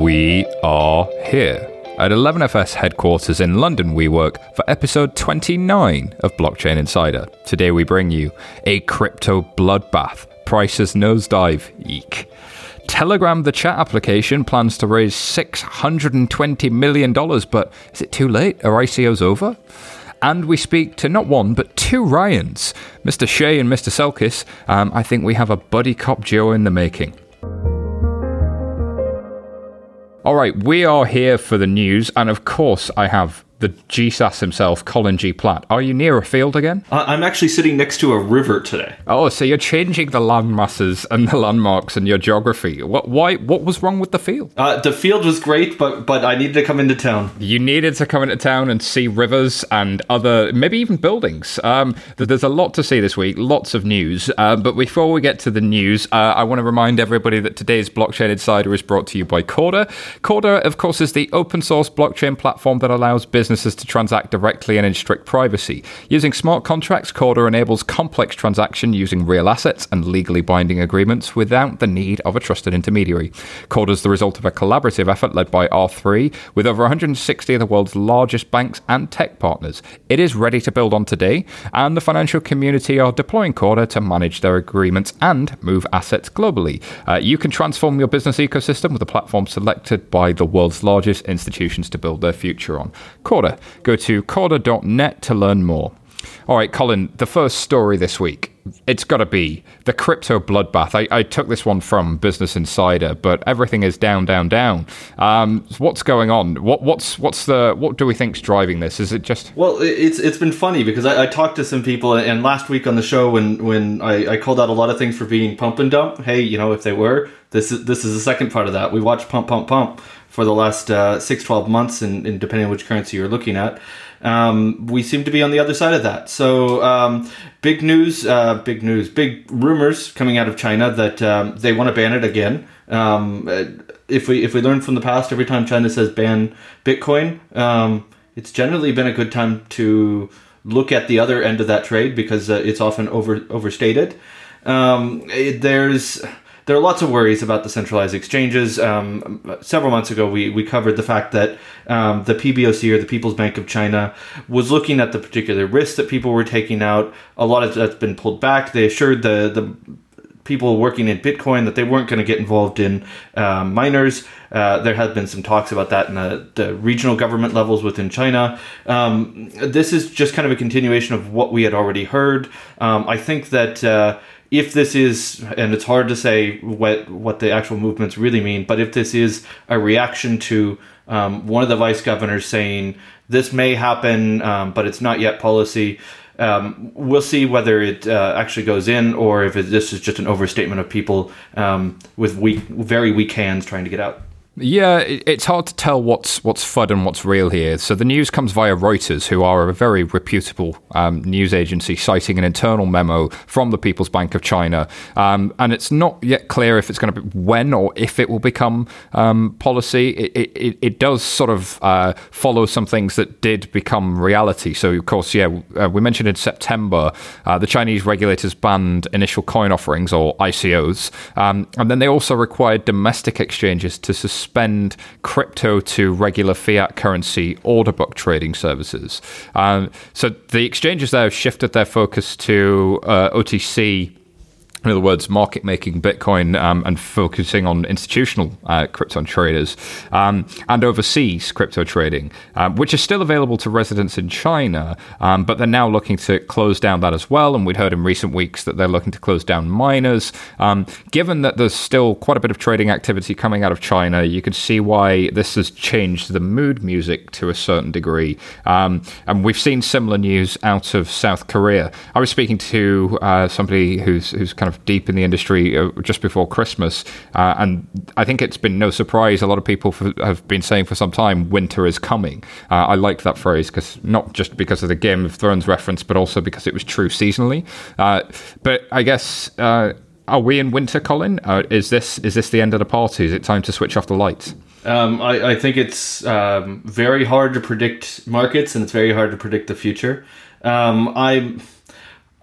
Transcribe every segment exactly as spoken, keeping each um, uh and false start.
We are here. At eleven F S headquarters in London, we work for episode twenty-nine of Blockchain Insider. Today we bring you a crypto bloodbath, prices nosedive, eek. Telegram, the chat application, plans to raise six hundred twenty million dollars, but is it too late? Are I C Os over? And we speak to not one, but two Ryans, Mister Shea and Mister Selkis. Um, I think we have a buddy cop duo in the making. All right, we are here for the news, and of course I have the G S A S himself, Colin G. Platt. Are you near a field again? Uh, I'm actually sitting next to a river today. Oh, so you're changing the land masses and the landmarks and your geography. What? Why? What was wrong with the field? Uh, the field was great, but but I needed to come into town. You needed to come into town and see rivers and other, maybe even buildings. Um, there's a lot to see this week, lots of news. Uh, but before we get to the news, uh, I want to remind everybody that today's Blockchain Insider is brought to you by Corda. Corda, of course, is the open source blockchain platform that allows businesses to transact directly and in strict privacy. Using smart contracts, Corda enables complex transaction using real assets and legally binding agreements without the need of a trusted intermediary. Corda is the result of a collaborative effort led by R three with over one hundred sixty of the world's largest banks and tech partners. It is ready to build on today, and the financial community are deploying Corda to manage their agreements and move assets globally. Uh, you can transform your business ecosystem with a platform selected by the world's largest institutions to build their future on. Corda. Go to corda dot net to learn more. All right, Colin, the first story this week, it's got to be the crypto bloodbath. I, I took this one from Business Insider, but everything is down, down, down. Um, what's going on? What, what's what's the what do we think's driving this? Is it just well? It's it's been funny because I, I talked to some people, and last week on the show when when I, I called out a lot of things for being pump and dump. Hey, you know if they were this is this is the second part of that. We watched pump, pump, pump for the last uh, six, twelve months, and, and depending on which currency you're looking at. Um, we seem to be on the other side of that. So um, big news, uh, big news, big rumors coming out of China that um, they want to ban it again. Um, if we if we learn from the past, every time China says ban Bitcoin, um, it's generally been a good time to look at the other end of that trade because uh, it's often over overstated. Um, it, there's there are lots of worries about the centralized exchanges. Um, several months ago, we, we covered the fact that um, the P B O C, or the People's Bank of China, was looking at the particular risks that people were taking out. A lot of that's been pulled back. They assured the, the people working in Bitcoin that they weren't going to get involved in uh, miners. Uh, there have been some talks about that in the, the regional government levels within China. Um, this is just kind of a continuation of what we had already heard. Um, I think that... Uh, If this is, and it's hard to say what what the actual movements really mean, but if this is a reaction to um, one of the vice governors saying this may happen, um, but it's not yet policy, um, we'll see whether it uh, actually goes in or if it, this is just an overstatement of people um, with weak, very weak hands trying to get out. Yeah, it's hard to tell what's what's F U D and what's real here. So the news comes via Reuters, who are a very reputable um, news agency, citing an internal memo from the People's Bank of China. Um, and it's not yet clear if it's going to be when or if it will become um, policy. It, it, it does sort of uh, follow some things that did become reality. So, of course, yeah, uh, we mentioned in September, uh, the Chinese regulators banned initial coin offerings, or I C Os. Um, and then they also required domestic exchanges to suspend Spend crypto to regular fiat currency order book trading services. Um, so the exchanges there have shifted their focus to uh, O T C. In other words, market making Bitcoin um, and focusing on institutional uh, crypto traders um, and overseas crypto trading, um, which is still available to residents in China, um, but they're now looking to close down that as well. And we'd heard in recent weeks that they're looking to close down miners. Um, given that there's still quite a bit of trading activity coming out of China, you can see why this has changed the mood music to a certain degree. Um, and we've seen similar news out of South Korea. I was speaking to uh, somebody who's who's kind of deep in the industry uh, just before Christmas, uh, and I think it's been no surprise a lot of people f- have been saying for some time winter is coming. uh, I like that phrase because not just because of the Game of Thrones reference, but also because it was true seasonally. Uh, but I guess uh, are we in winter, Colin? Uh, is this is this the end of the party? Is it time to switch off the lights? Um, I, I think it's um, very hard to predict markets, and it's very hard to predict the future. Um, I'm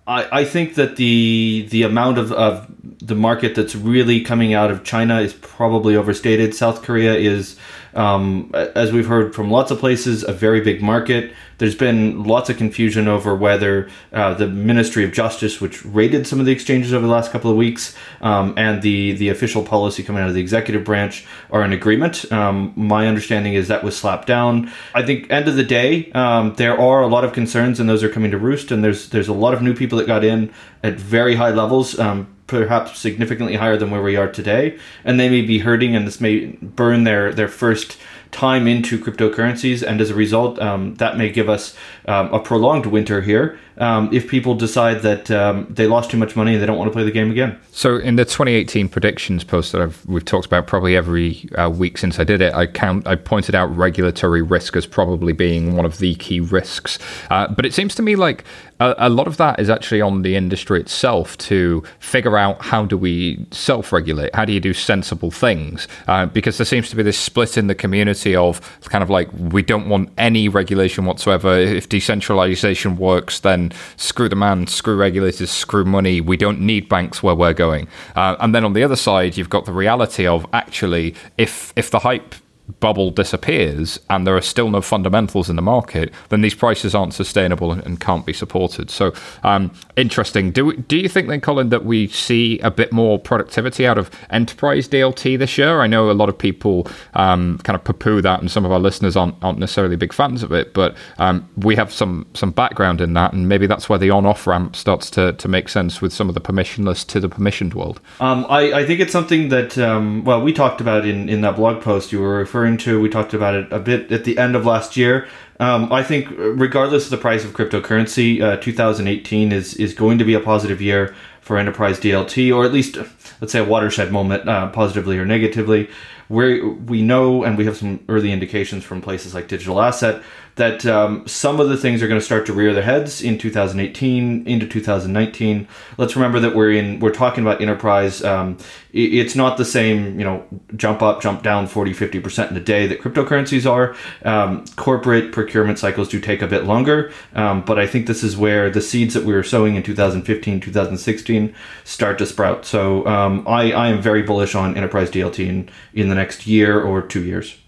I, I think that the the amount of, of the market that's really coming out of China is probably overstated. South Korea is, um, as we've heard from lots of places, a very big market. There's been lots of confusion over whether uh, the Ministry of Justice, which raided some of the exchanges over the last couple of weeks, um, and the, the official policy coming out of the executive branch are in agreement. Um, my understanding is that was slapped down. I think end of the day, um, there are a lot of concerns, and those are coming to roost. And there's there's a lot of new people that got in at very high levels, um, perhaps significantly higher than where we are today. And they may be hurting, and this may burn their, their first time into cryptocurrencies. And as a result, um, that may give us um, a prolonged winter here um, if people decide that um, they lost too much money and they don't want to play the game again. So in the twenty eighteen predictions post that I've, we've talked about probably every uh, week since I did it, I count, I pointed out regulatory risk as probably being one of the key risks. Uh, but it seems to me like a, a lot of that is actually on the industry itself to figure out how do we self-regulate? How do you do sensible things? Uh, because there seems to be this split in the community of kind of like, we don't want any regulation whatsoever. If decentralization works, then screw the man, screw regulators, screw money. We don't need banks where we're going. Uh, and then on the other side, you've got the reality of actually, if if the hype bubble disappears and there are still no fundamentals in the market, then these prices aren't sustainable and can't be supported. So um, interesting. Do we, do you think then, Colin, that we see a bit more productivity out of enterprise D L T this year? I know a lot of people um, kind of poo-poo that, and some of our listeners aren't, aren't necessarily big fans of it, but um, we have some some background in that, and maybe that's where the on-off ramp starts to, to make sense with some of the permissionless to the permissioned world. Um, I, I think it's something that, um, well, we talked about in, in that blog post you were referring to. We talked about it a bit at the end of last year. Um, I think regardless of the price of cryptocurrency, uh, two thousand eighteen is, is going to be a positive year for enterprise D L T, or at least, let's say, a watershed moment, uh, positively or negatively. Where we know, and we have some early indications from places like Digital Asset, that um, some of the things are going to start to rear their heads in two thousand eighteen into two thousand nineteen. Let's remember that we're in we're talking about enterprise. Um, it's not the same, you know, jump up, jump down forty, fifty percent in a day that cryptocurrencies are. Um, corporate procurement cycles do take a bit longer, um, but I think this is where the seeds that we were sowing in two thousand fifteen, two thousand sixteen start to sprout. So um, I, I am very bullish on enterprise D L T in, in the next year or two years.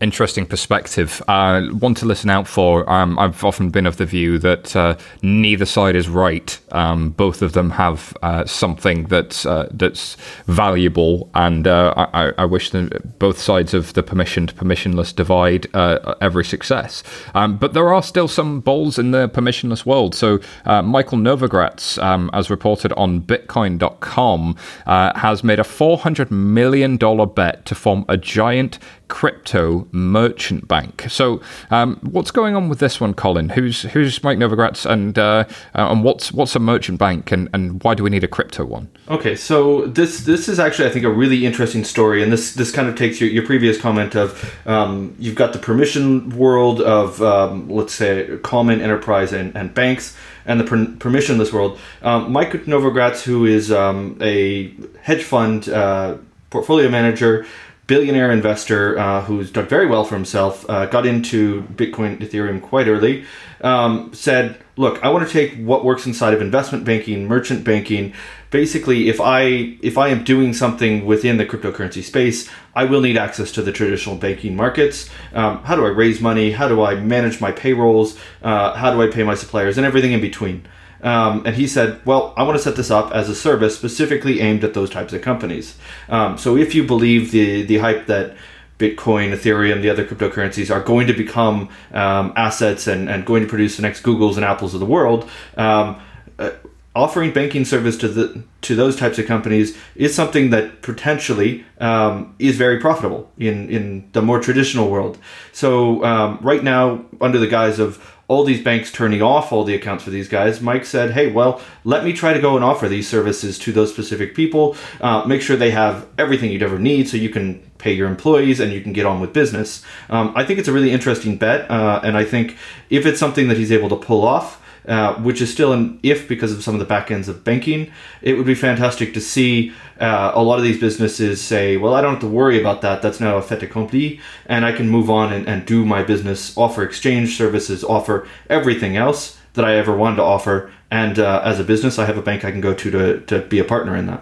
Interesting perspective. Uh, one to listen out for. Um, I've often been of the view that uh, neither side is right. Um, both of them have uh, something that's uh, that's valuable, and uh, I, I wish them both sides of the permission to permissionless divide uh, every success. Um, but there are still some balls in the permissionless world. So uh, Michael Novogratz, um, as reported on Bitcoin dot com, uh, has made a four hundred million dollars bet to form a giant crypto merchant bank. So um, what's going on with this one, Colin? Who's who's Mike Novogratz, and uh, and what's what's a merchant bank, and, and why do we need a crypto one? Okay, so this this is actually, I think, a really interesting story, and this this kind of takes your, your previous comment of um, you've got the permission world of, um, let's say, common enterprise and, and banks, and the per- permissionless world. Um, Mike Novogratz, who is um, a hedge fund uh, portfolio manager, billionaire investor uh, who's done very well for himself, uh, got into Bitcoin, Ethereum quite early, um, said, look, I want to take what works inside of investment banking, merchant banking. Basically, if I if I am doing something within the cryptocurrency space, I will need access to the traditional banking markets. Um, how do I raise money? How do I manage my payrolls? Uh, how do I pay my suppliers? And everything in between. Um, and he said, well, I want to set this up as a service specifically aimed at those types of companies. Um, so if you believe the, the hype that Bitcoin, Ethereum, the other cryptocurrencies are going to become um, assets and, and going to produce the next Googles and Apples of the world, um, uh, offering banking service to the to those types of companies is something that potentially um, is very profitable in, in the more traditional world. So um, right now, under the guise of all these banks turning off all the accounts for these guys, Mike said, hey, well, let me try to go and offer these services to those specific people, uh, make sure they have everything you'd ever need so you can pay your employees and you can get on with business. Um, I think it's a really interesting bet, uh, and I think if it's something that he's able to pull off, Uh, which is still an if because of some of the back ends of banking, it would be fantastic to see uh, a lot of these businesses say, well, I don't have to worry about that. That's now a fait accompli, and I can move on and, and do my business, offer exchange services, offer everything else that I ever wanted to offer. And uh, as a business, I have a bank I can go to, to to be a partner in that.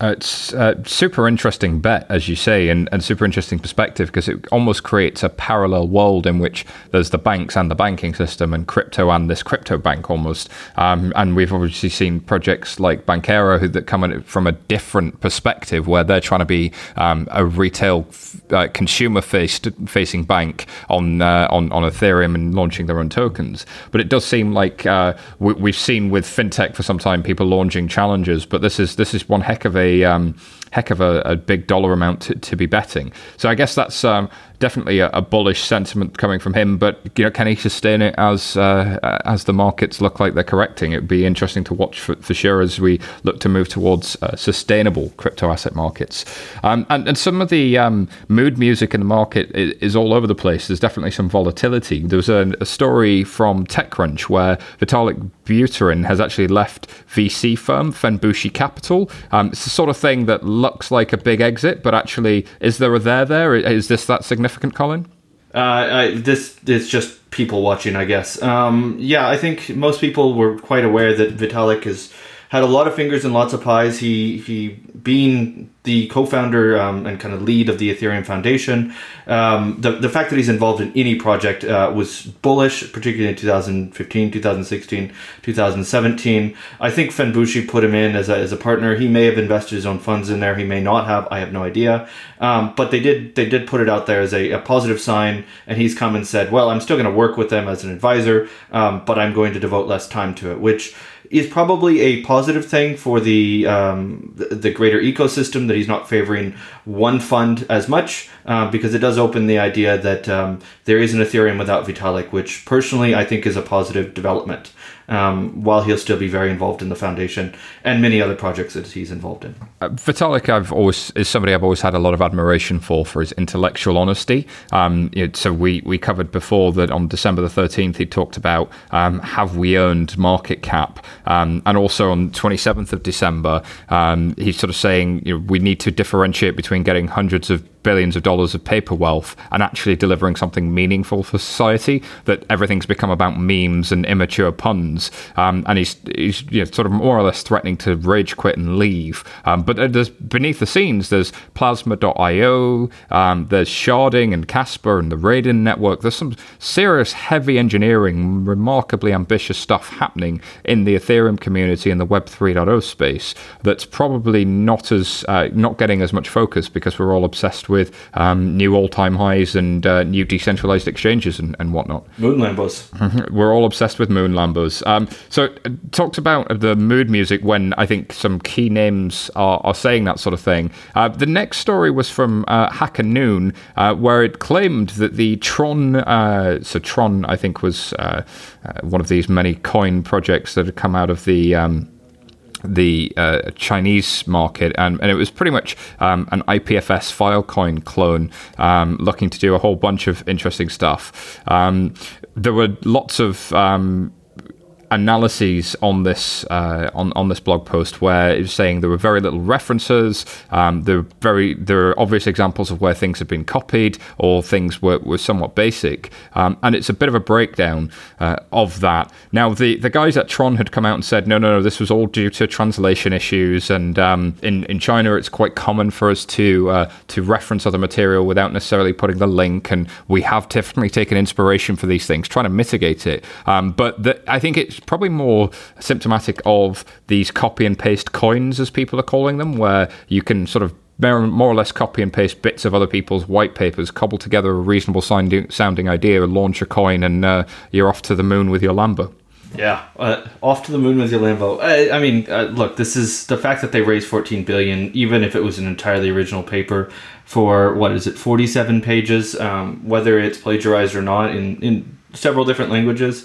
Uh, it's a super interesting bet, as you say, and, and super interesting perspective, because it almost creates a parallel world in which there's the banks and the banking system and crypto and this crypto bank almost. Um, and we've obviously seen projects like Bankero who, that come in from a different perspective where they're trying to be um, a retail uh, consumer-faced facing bank on, uh, on on Ethereum and launching their own tokens. But it does seem like uh, we, we've seen with fintech for some time people launching challenges, but this is this is one heck of a A, um, heck of a, a big dollar amount to, to be betting. So I guess that's um, definitely a, a bullish sentiment coming from him. But you know, can he sustain it as uh, as the markets look like they're correcting? It'd be interesting to watch for, for sure as we look to move towards uh, sustainable crypto asset markets. Um, and, and some of the um, mood music in the market is, is all over the place. There's definitely some volatility. There was a, a story from TechCrunch where Vitalik Buterin has actually left V C firm Fenbushi Capital. Um, it's the sort of thing that looks like a big exit, but actually, is there a there there? Is this that significant, Colin? Uh, I, this is just people watching, I guess. Um, yeah, I think most people were quite aware that Vitalik has had a lot of fingers and lots of pies. He, he being the co-founder um, and kind of lead of the Ethereum Foundation, um, the, the fact that he's involved in any project uh, was bullish, particularly in two thousand fifteen, two thousand sixteen, two thousand seventeen. I think Fenbushi put him in as a, as a partner. He may have invested his own funds in there. He may not have. I have no idea. Um, but they did they did put it out there as a, a positive sign, and he's come and said, well, I'm still going to work with them as an advisor, um, but I'm going to devote less time to it, which is probably a positive thing for the um, the greater ecosystem, that he's not favoring one fund as much, uh, because it does open the idea that um, there is an Ethereum without Vitalik, which personally I think is a positive development, um, while he'll still be very involved in the foundation and many other projects that he's involved in. Uh, Vitalik, I've always is somebody I've always had a lot of admiration for, for his intellectual honesty. Um, you know, so we, we covered before that on December the thirteenth, he talked about um, have we earned market cap? Um, and also on twenty-seventh of December, um, he's sort of saying, you know, we need to differentiate between getting hundreds of billions of dollars of paper wealth and actually delivering something meaningful for society. That everything's become about memes and immature puns, um, and he's, he's you know, sort of more or less threatening to rage quit and leave. Um, but there's, beneath the scenes, there's Plasma dot io, um, there's sharding and Casper and the Raiden network. There's some serious heavy engineering, remarkably ambitious stuff happening in the Ethereum community and the Web three point oh space that's probably not as uh, not getting as much focus, because we're all obsessed with with um, new all-time highs and uh, new decentralized exchanges and, and whatnot. Moon Lambos. We're all obsessed with Moon Lambos. Um, so uh, talked about the mood music when I think some key names are, are saying that sort of thing. Uh, the next story was from uh, Hacker Noon, uh, where it claimed that the Tron, uh, so Tron I think was uh, uh, one of these many coin projects that had come out of the Um, the uh, Chinese market, and, and it was pretty much um, an I P F S Filecoin clone, um, looking to do a whole bunch of interesting stuff. Um, there were lots of um, analyses on this uh, on on this blog post where it was saying there were very little references. Um, there were very there are obvious examples of where things have been copied or things were, were somewhat basic, um, and it's a bit of a breakdown uh, of that. Now the, the guys at Tron had come out and said no no no this was all due to translation issues, and um, in in China it's quite common for us to uh, to reference other material without necessarily putting the link, and we have definitely taken inspiration for these things, trying to mitigate it. Um, but the, I think it's probably more symptomatic of these copy and paste coins, as people are calling them, where you can sort of more or less copy and paste bits of other people's white papers, cobble together a reasonable sounding idea, launch a coin, and uh, you're off to the moon with your Lambo. Yeah, uh, off to the moon with your Lambo. I, I mean, uh, look, this is the fact that they raised fourteen billion dollars, even if it was an entirely original paper for, what is it, forty-seven pages, um, whether it's plagiarized or not in, in several different languages.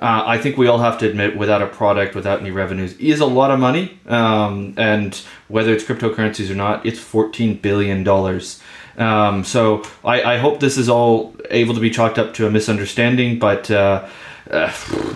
Uh, I think we all have to admit, without a product, without any revenues, is a lot of money. Um, and whether it's cryptocurrencies or not, it's fourteen billion dollars. Um, so I, I hope this is all able to be chalked up to a misunderstanding, but uh, uh,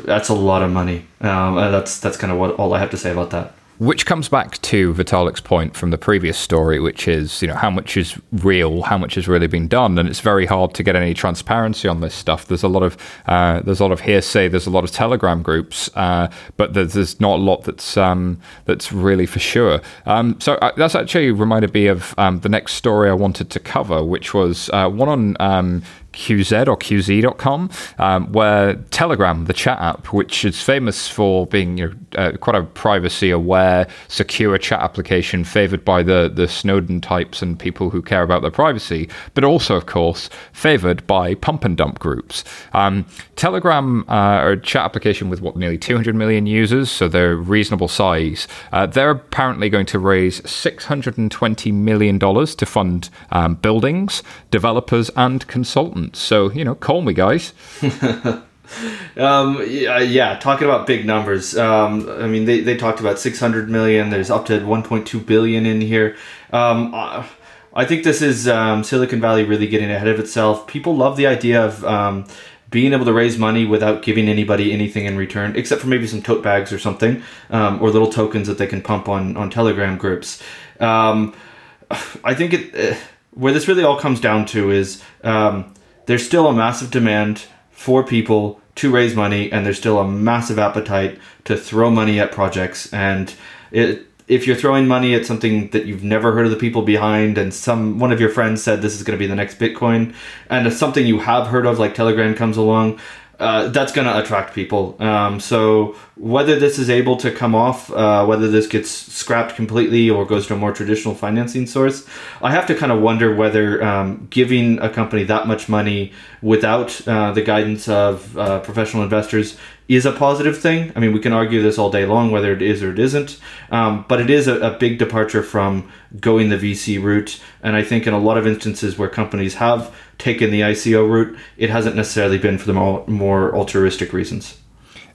that's a lot of money. Um, that's that's kind of what all I have to say about that. which comes back to Vitalik's point from the previous story, which is, you know, how much is real, how much has really been done, and it's very hard to get any transparency on this stuff. There's a lot of uh, there's a lot of hearsay, there's a lot of Telegram groups, uh, but there's, there's not a lot that's um, that's really for sure. Um, so I, that's actually reminded me of um, the next story I wanted to cover, which was uh, one on um, Q Z or Q Z dot com, um, where Telegram, the chat app, which is famous for being, you know, uh, quite a privacy-aware, secure chat application favored by the, the Snowden types and people who care about their privacy, but also, of course, favored by pump and dump groups. Um, Telegram uh, are a chat application with, what, nearly two hundred million users, so they're reasonable size. Uh, they're apparently going to raise six hundred twenty million dollars to fund um, buildings, developers, and consultants. So, you know, call me, guys. um, yeah, yeah, talking about big numbers. Um, I mean, they, they talked about six hundred million. There's up to one point two billion in here. Um, I think this is um, Silicon Valley really getting ahead of itself. People love the idea of um, being able to raise money without giving anybody anything in return, except for maybe some tote bags or something, um, or little tokens that they can pump on, on Telegram groups. Um, I think it, uh, where this really all comes down to is... Um, There's still a massive demand for people to raise money, and there's still a massive appetite to throw money at projects. And it, if you're throwing money at something that you've never heard of the people behind, and some one of your friends said this is going to be the next Bitcoin, and if something you have heard of like Telegram comes along, uh, that's going to attract people. Um, so whether this is able to come off, uh, whether this gets scrapped completely or goes to a more traditional financing source, I have to kind of wonder whether um, giving a company that much money without uh, the guidance of uh, professional investors is a positive thing. I mean, we can argue this all day long, whether it is or it isn't, um, but it is a, a big departure from going the V C route. And I think in a lot of instances where companies have taken the I C O route, it hasn't necessarily been for the more, more altruistic reasons.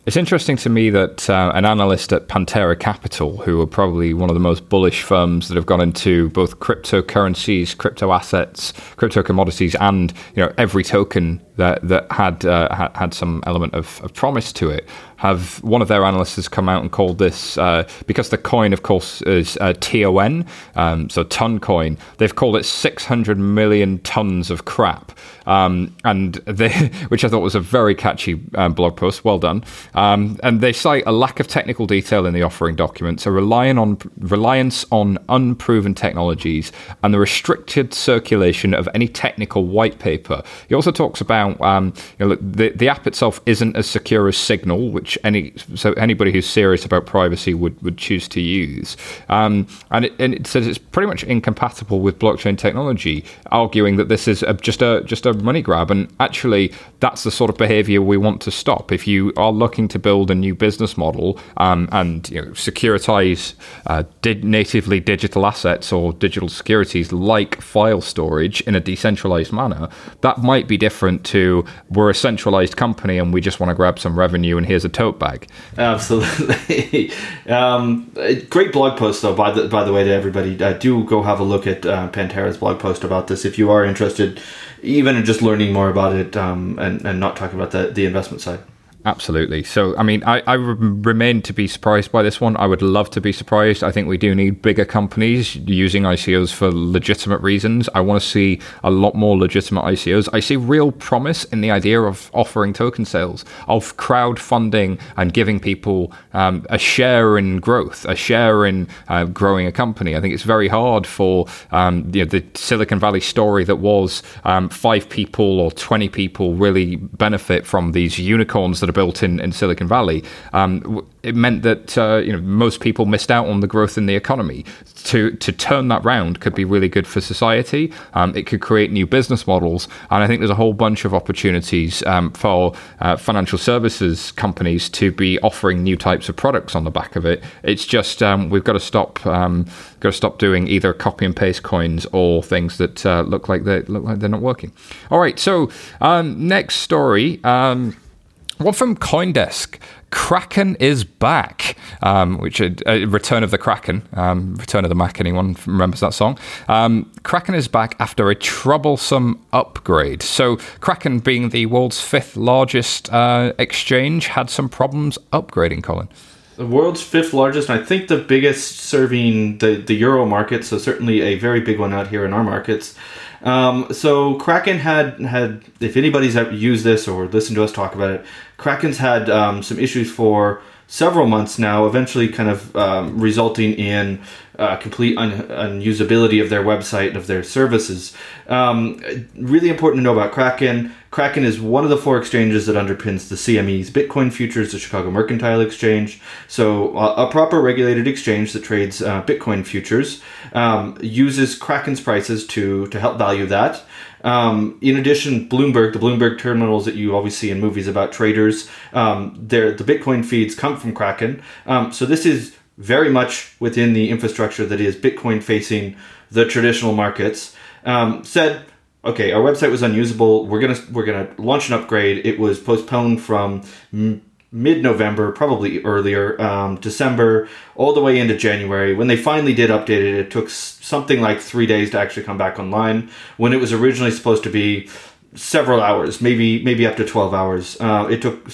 It's interesting to me that uh, an analyst at Pantera Capital, who are probably one of the most bullish firms that have gone into both cryptocurrencies, crypto assets, crypto commodities, and, you know, every token that that had uh, had some element of, of promise to it, have one of their analysts has come out and called this, uh, because the coin, of course, is uh, T O N, um, so ton coin. They've called it six hundred million tons of crap, um, and they, which I thought was a very catchy uh, blog post. Well done. Um, and they cite a lack of technical detail in the offering documents, a reliance on reliance on unproven technologies, and the restricted circulation of any technical white paper. He also talks about um, you know, look, the the app itself isn't as secure as Signal, which any so anybody who's serious about privacy would, would choose to use. Um, and, it, and it says it's pretty much incompatible with blockchain technology, arguing that this is a, just a just a money grab. And actually, that's the sort of behavior we want to stop. If you are looking to build a new business model um, and you know, securitize uh, dig- natively digital assets or digital securities like file storage in a decentralized manner, that might be different to we're a centralized company and we just want to grab some revenue and here's a tote bag. Absolutely. um, great blog post, though, by the, by the way, to everybody. Uh, do go have a look at uh, Pantera's blog post about this if you are interested, even in just learning more about it um, and, and not talking about the, the investment side. Absolutely. So, I mean, I, I remain to be surprised by this one. I would love to be surprised. I think we do need bigger companies using I C Os for legitimate reasons. I want to see a lot more legitimate I C Os. I see real promise in the idea of offering token sales, of crowdfunding and giving people um, a share in growth, a share in uh, growing a company. I think it's very hard for um, you know, the Silicon Valley story that was um, five people or twenty people really benefit from these unicorns that are built in, in Silicon Valley. Um, it meant that uh, you know, most people missed out on the growth in the economy. To to turn that round could be really good for society. Um, it could create new business models, and I think there's a whole bunch of opportunities um, for uh, financial services companies to be offering new types of products on the back of it. It's just um, we've got to stop um, got to stop doing either copy and paste coins or things that uh, look like they look like they're not working. All right, so um, next story. Um, One from Coindesk. Kraken is back, um, which is uh, Return of the Kraken, um, Return of the Mac, anyone remembers that song? Um, Kraken is back after a troublesome upgrade. So Kraken, being the world's fifth largest uh, exchange, had some problems upgrading, Colin. The world's fifth largest, and I think the biggest serving the, the euro market, so certainly a very big one out here in our markets. Um, so Kraken had, had, if anybody's used this or listened to us talk about it, Kraken's had um, some issues for several months now, eventually kind of um, resulting in uh, complete un- unusability of their website and of their services. Um, really important to know about Kraken. Kraken is one of the four exchanges that underpins the C M E's Bitcoin futures, the Chicago Mercantile Exchange. So uh, a proper regulated exchange that trades uh, Bitcoin futures um, uses Kraken's prices to, to help value that. Um, in addition, Bloomberg, the Bloomberg terminals that you always see in movies about traders, um, the Bitcoin feeds come from Kraken. Um, so this is very much within the infrastructure that is Bitcoin facing the traditional markets. Um, said, okay, our website was unusable. We're gonna we're gonna launch an upgrade. It was postponed from M- mid-November, probably earlier, um, December, all the way into January. When they finally did update it, it took something like three days to actually come back online, when it was originally supposed to be several hours, maybe maybe up to twelve hours. Uh, it took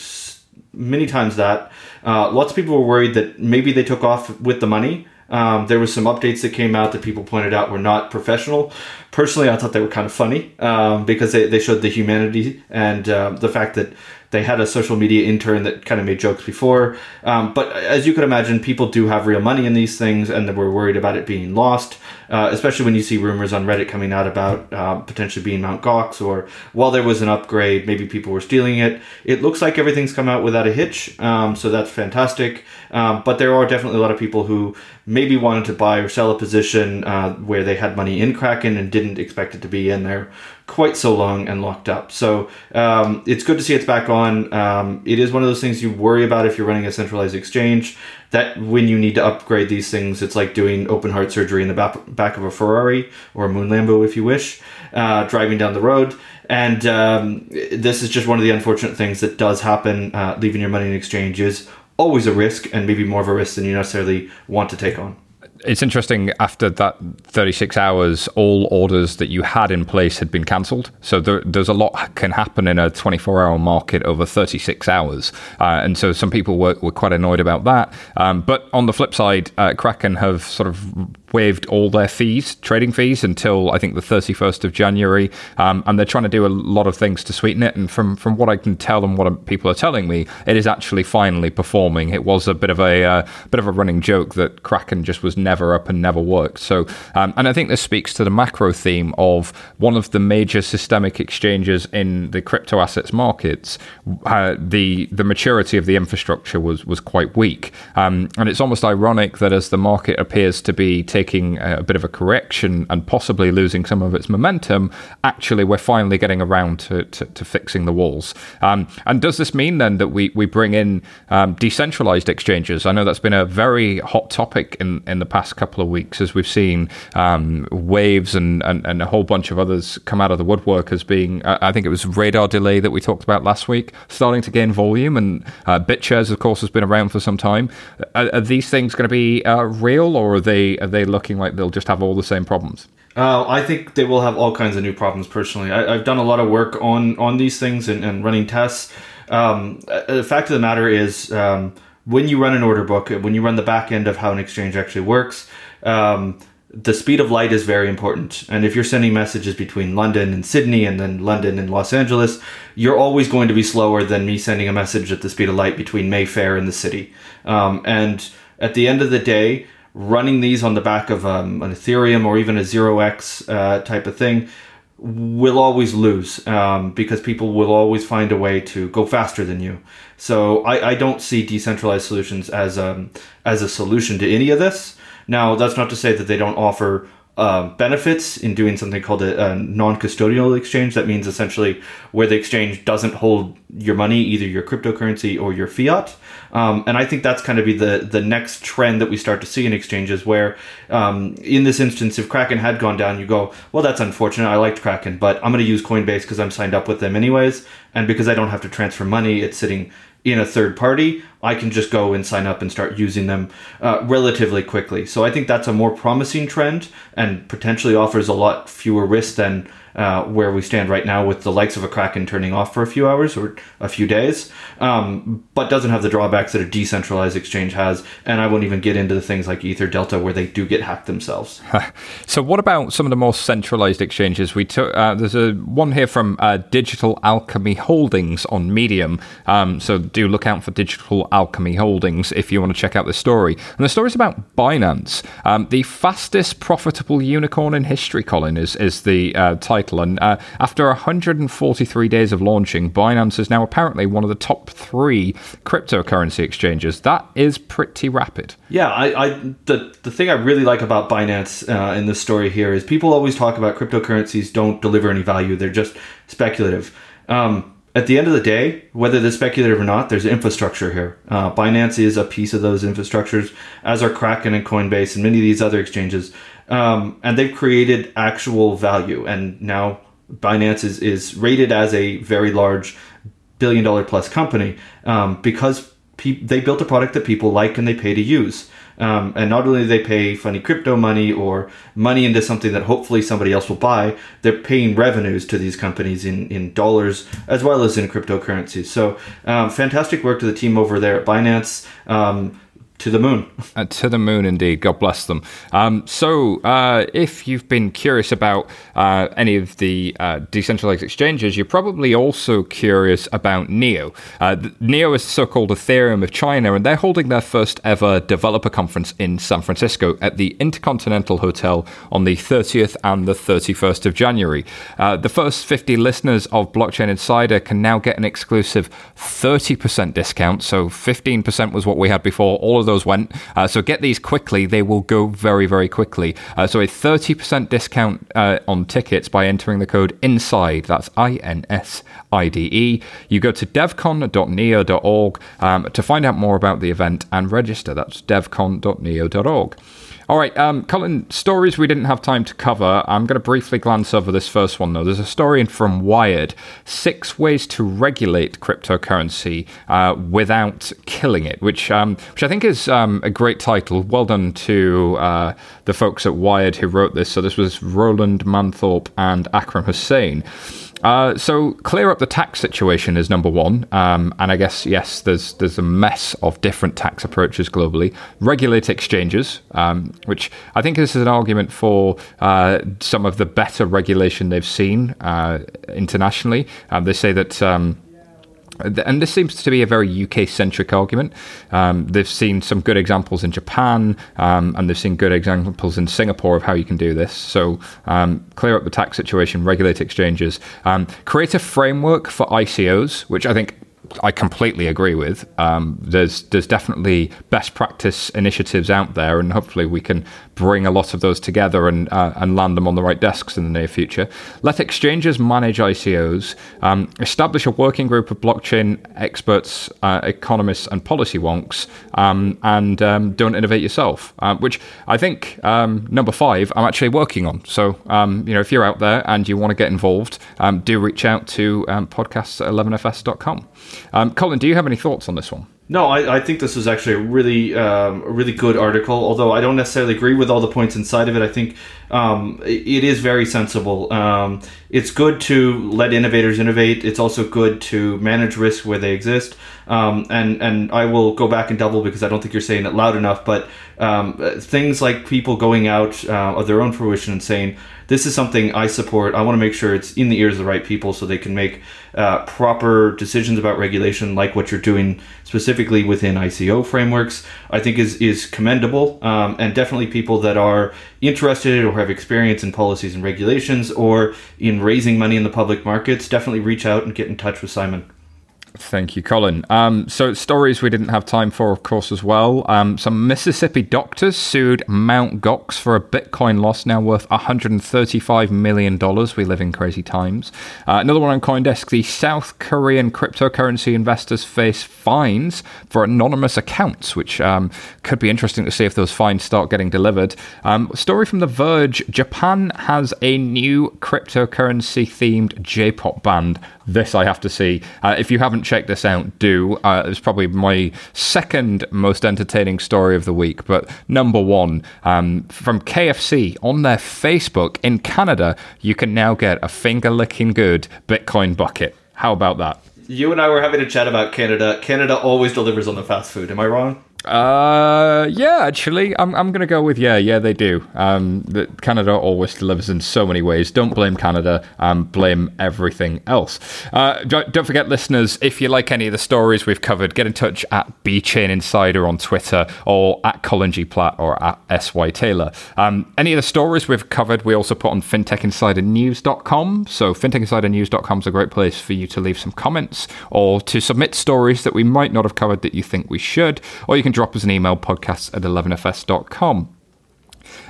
many times that. Uh, lots of people were worried that maybe they took off with the money. Um, there were some updates that came out that people pointed out were not professional. Personally, I thought they were kind of funny um, because they, they showed the humanity and uh, the fact that they had a social media intern that kind of made jokes before. Um, but as you could imagine, people do have real money in these things, and they were worried about it being lost, uh, especially when you see rumors on Reddit coming out about uh, potentially being Mount Gox, or while there was an upgrade, maybe people were stealing it. It looks like everything's come out without a hitch, um, so that's fantastic. Um, but there are definitely a lot of people who maybe wanted to buy or sell a position uh, where they had money in Kraken and didn't expect it to be in there quite so long and locked up. So um, it's good to see it's back on. Um, it is one of those things you worry about if you're running a centralized exchange, that when you need to upgrade these things, it's like doing open heart surgery in the back, back of a Ferrari or a Moon Lambo, if you wish, uh, driving down the road. And um, this is just one of the unfortunate things that does happen. Uh, leaving your money in exchange is always a risk, and maybe more of a risk than you necessarily want to take on. It's interesting, after that thirty-six hours, all orders that you had in place had been cancelled. So there, there's a lot can happen in a twenty-four hour market over thirty-six hours. Uh, and so some people were, were quite annoyed about that. Um, but on the flip side, uh, Kraken have sort of waived all their fees, trading fees, until I think the thirty-first of January. Um, and they're trying to do a lot of things to sweeten it. And from, from what I can tell and what people are telling me, it is actually finally performing. It was a bit of a uh, bit of a running joke that Kraken just was never up and never worked. So, um, and I think this speaks to the macro theme of one of the major systemic exchanges in the crypto assets markets. Uh, the the maturity of the infrastructure was was quite weak, um, and it's almost ironic that as the market appears to be taking a, a bit of a correction and possibly losing some of its momentum, actually we're finally getting around to to, to fixing the walls. Um, and does this mean then that we we bring in um, decentralized exchanges? I know that's been a very hot topic in in the past couple of weeks, as we've seen um, Waves and, and, and a whole bunch of others come out of the woodwork as being, uh, I think it was Radar Delay that we talked about last week, starting to gain volume, and uh, BitShares, of course, has been around for some time. Are, are these things going to be uh, real, or are they are they looking like they'll just have all the same problems? Uh, I think they will have all kinds of new problems, personally. I, I've done a lot of work on, on these things and, and running tests. Um, the fact of the matter is, um, when you run an order book, when you run the back end of how an exchange actually works, um, the speed of light is very important. And if you're sending messages between London and Sydney and then London and Los Angeles, you're always going to be slower than me sending a message at the speed of light between Mayfair and the city. Um, and at the end of the day, running these on the back of um, an Ethereum or even a zero x uh, type of thing will always lose, um, because people will always find a way to go faster than you. So I, I don't see decentralized solutions as um, as a solution to any of this. Now, that's not to say that they don't offer uh, benefits in doing something called a, a non-custodial exchange. That means essentially where the exchange doesn't hold your money, either your cryptocurrency or your fiat. Um, and I think that's kind of be the, the next trend that we start to see in exchanges, where um, in this instance, if Kraken had gone down, you go, well, that's unfortunate. I liked Kraken, but I'm going to use Coinbase because I'm signed up with them anyways. And because I don't have to transfer money, it's sitting in a third party. I can just go and sign up and start using them uh, relatively quickly. So I think that's a more promising trend and potentially offers a lot fewer risks than uh, where we stand right now with the likes of a Kraken turning off for a few hours or a few days, um, but doesn't have the drawbacks that a decentralized exchange has. And I won't even get into the things like Ether Delta where they do get hacked themselves. So what about some of the more centralized exchanges? We took, uh, there's a one here from uh, Digital Alchemy Holdings on Medium. Um, so do look out for Digital Alchemy Holdings if you want to check out this story. And the story is about Binance, um, the fastest profitable unicorn in history, Colin, is, is the uh, title. And uh, after one hundred forty-three days of launching, Binance is now apparently one of the top three cryptocurrency exchanges. That is pretty rapid. Yeah, I, I the, the thing I really like about Binance uh, in this story here is people always talk about cryptocurrencies don't deliver any value. They're just speculative. Um, At the end of the day, whether they're speculative or not, there's infrastructure here. Uh, Binance is a piece of those infrastructures, as are Kraken and Coinbase and many of these other exchanges. Um, and they've created actual value. And now Binance is, is rated as a very large billion dollar plus company um, because pe- they built a product that people like and they pay to use. Um, and not only do they pay funny crypto money or money into something that hopefully somebody else will buy, they're paying revenues to these companies in, in dollars as well as in cryptocurrencies. So um, fantastic work to the team over there at Binance. Um, To the moon. Uh, to the moon, indeed. God bless them. Um, so uh, if you've been curious about uh, any of the uh, decentralized exchanges, you're probably also curious about Neo. Uh, Neo is the so-called Ethereum of China, and they're holding their first ever developer conference in San Francisco at the Intercontinental Hotel on the thirtieth and the thirty-first of January. Uh, the first fifty listeners of Blockchain Insider can now get an exclusive thirty percent discount. So fifteen percent was what we had before. All of those went. Uh, so get these quickly. They will go very, very quickly. Uh, so a thirty percent discount uh, on tickets by entering the code INSIDE. That's I N S I D E. You go to devcon dot neo dot org um, to find out more about the event and register. That's devcon dot neo dot org. All right, um, Colin, stories we didn't have time to cover. I'm going to briefly glance over this first one, though. There's a story from Wired, six ways to regulate cryptocurrency uh, without killing it, which um, which I think is um, a great title. Well done to uh, the folks at Wired who wrote this. So this was Roland Manthorpe and Akram Hussein. Uh, so clear up the tax situation is number one. Um, and I guess, yes, there's there's a mess of different tax approaches globally. Regulate exchanges, um, which I think this is an argument for uh, some of the better regulation they've seen uh, internationally. Um, they say that... Um, And this seems to be a very U K-centric argument. Um, they've seen some good examples in Japan, um, and they've seen good examples in Singapore of how you can do this. So um, clear up the tax situation, regulate exchanges. Um, create a framework for I C Os, which I think I completely agree with. Um, there's there's definitely best practice initiatives out there, and hopefully we can bring a lot of those together and uh, and land them on the right desks in the near future. Let exchanges manage I C Os. Um, establish a working group of blockchain experts, uh, economists, and policy wonks, um, and um, don't innovate yourself. Uh, which I think um, number five I'm actually working on. So um, you know, if you're out there and you want to get involved, um, do reach out to um, podcasts at eleven F S dot com. Um, Colin, do you have any thoughts on this one? No, I, I think this was actually a really, um, a really good article, although I don't necessarily agree with all the points inside of it. I think um, it, it is very sensible. Um, it's good to let innovators innovate. It's also good to manage risk where they exist. Um, and, and I will go back and double because I don't think you're saying it loud enough, but um, things like people going out uh, of their own fruition and saying, this is something I support. I want to make sure it's in the ears of the right people so they can make uh, proper decisions about regulation, like what you're doing specifically within I C O frameworks, I think is, is commendable. Um, and definitely people that are interested or have experience in policies and regulations or in raising money in the public markets, definitely reach out and get in touch with Simon. Thank you, Colin. Um, so stories we didn't have time for, of course, as well. Um, some Mississippi doctors sued Mt. Gox for a Bitcoin loss now worth one hundred thirty-five million dollars. We live in crazy times. Uh, another one on Coindesk, the South Korean cryptocurrency investors face fines for anonymous accounts, which um, could be interesting to see if those fines start getting delivered. Um, story from The Verge, Japan has a new cryptocurrency-themed J-pop band. This I have to see. Uh, if you haven't haven't checked this out, do. Uh, it's probably my second most entertaining story of the week, but number one, um, from K F C on their Facebook in Canada, you can now get a finger-licking good Bitcoin bucket. How about that? You and I were having a chat about Canada. Canada always delivers on the fast food. Am I wrong? Uh, yeah, actually, I'm I'm gonna go with yeah, yeah, they do. Um, the, Canada always delivers in so many ways. Don't blame Canada, um, blame everything else. Uh, don't, don't forget, listeners, if you like any of the stories we've covered, get in touch at Blockchain Insider on Twitter or at Colin G. Platt or at S Y Taylor. Um, any of the stories we've covered, we also put on fintech insider news dot com. So fintech insider news dot com is a great place for you to leave some comments or to submit stories that we might not have covered that you think we should, or you can drop us an email, podcasts at eleven F S dot com.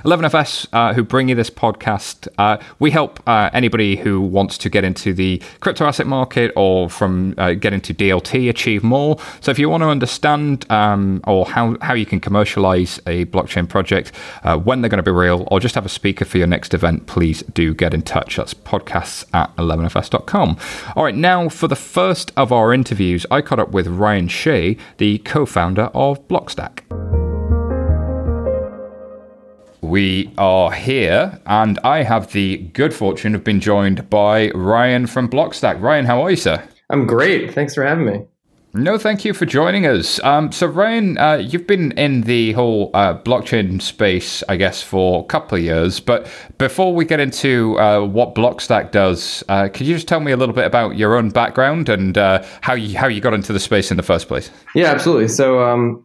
eleven F S, uh, who bring you this podcast, uh, we help uh, anybody who wants to get into the crypto asset market or from uh, get into D L T achieve more. So if you want to understand um, or how, how you can commercialize a blockchain project, uh, when they're going to be real, or just have a speaker for your next event, please do get in touch. That's podcasts at eleven F S dot com. All right, now for the first of our interviews, I caught up with Ryan Shea, the co-founder of Blockstack. We are here, and I have the good fortune of being joined by Ryan from Blockstack. Ryan, how are you, sir? I'm great. Thanks for having me. No, thank you for joining us. Um, so, Ryan, uh, you've been in the whole uh, blockchain space, I guess, for a couple of years. But before we get into uh, what Blockstack does, uh, could you just tell me a little bit about your own background and uh, how you how you got into the space in the first place? Yeah, absolutely. So. Um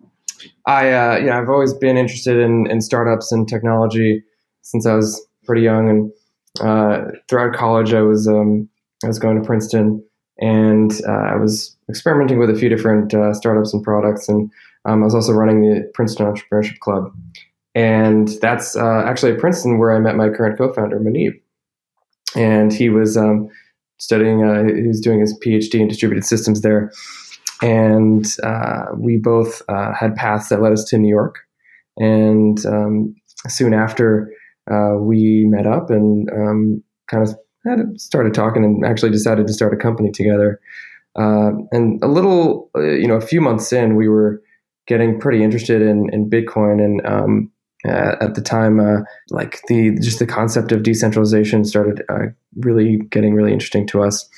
I, uh, you know, I've always been interested in, in startups and technology since I was pretty young. And uh, throughout college, I was um, I was going to Princeton, and uh, I was experimenting with a few different uh, startups and products. And um, I was also running the Princeton Entrepreneurship Club. And that's uh, actually at Princeton where I met my current co-founder, Manib. And he was um, studying, uh, he was doing his PhD in distributed systems there. And uh, we both uh, had paths that led us to New York. And um, soon after, uh, we met up and um, kind of had, started talking and actually decided to start a company together. Uh, and a little, uh, you know, a few months in, we were getting pretty interested in, in Bitcoin. And um, uh, at the time, uh, like the just the concept of decentralization started uh, really getting really interesting to us.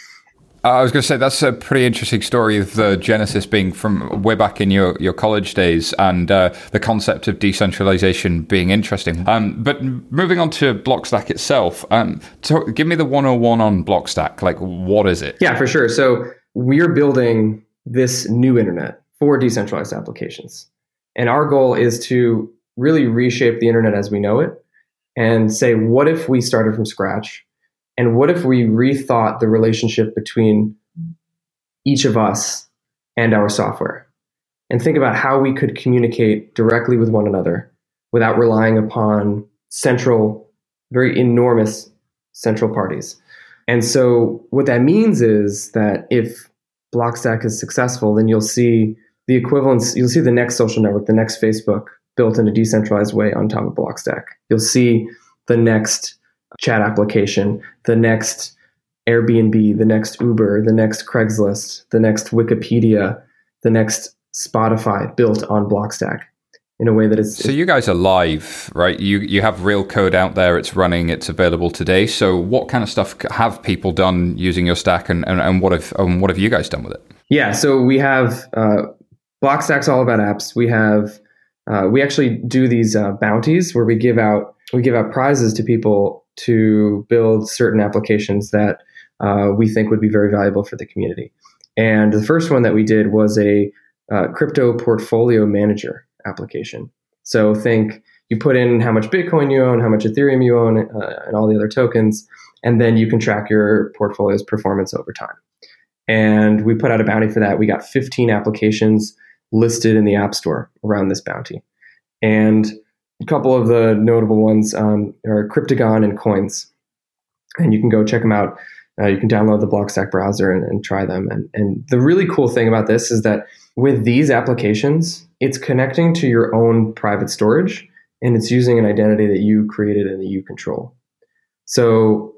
I was going to say, that's a pretty interesting story of the genesis being from way back in your, your college days and uh, the concept of decentralization being interesting. Um, but moving on to Blockstack itself, um, to, give me the one oh one on Blockstack. Like, what is it? Yeah, for sure. So we're building this new internet for decentralized applications. And our goal is to really reshape the internet as we know it and say, what if we started from scratch? And what if we rethought the relationship between each of us and our software? And think about how we could communicate directly with one another without relying upon central, very enormous central parties. And so what that means is that if Blockstack is successful, then you'll see the equivalence, you'll see the next social network, the next Facebook built in a decentralized way on top of Blockstack. You'll see the next chat application, the next Airbnb, the next Uber, the next Craigslist, the next Wikipedia, the next Spotify built on Blockstack in a way that it's... So you guys are live, right? You you have real code out there. It's running. It's available today. So what kind of stuff have people done using your stack, and, and, and, what, have, and what have you guys done with it? Yeah, so we have... Uh, Blockstack's all about apps. We have... Uh, we actually do these uh, bounties where we give out we give out prizes to people to build certain applications that uh, we think would be very valuable for the community. And the first one that we did was a uh, crypto portfolio manager application. So think you put in how much Bitcoin you own, how much Ethereum you own, uh, and all the other tokens, and then you can track your portfolio's performance over time. And we put out a bounty for that. We got fifteen applications listed in the App Store around this bounty. And a couple of the notable ones um, are Cryptagon and Coins, and you can go check them out. Uh, you can download the Blockstack browser and, and try them. And, and the really cool thing about this is that with these applications, it's connecting to your own private storage, and it's using an identity that you created and that you control. So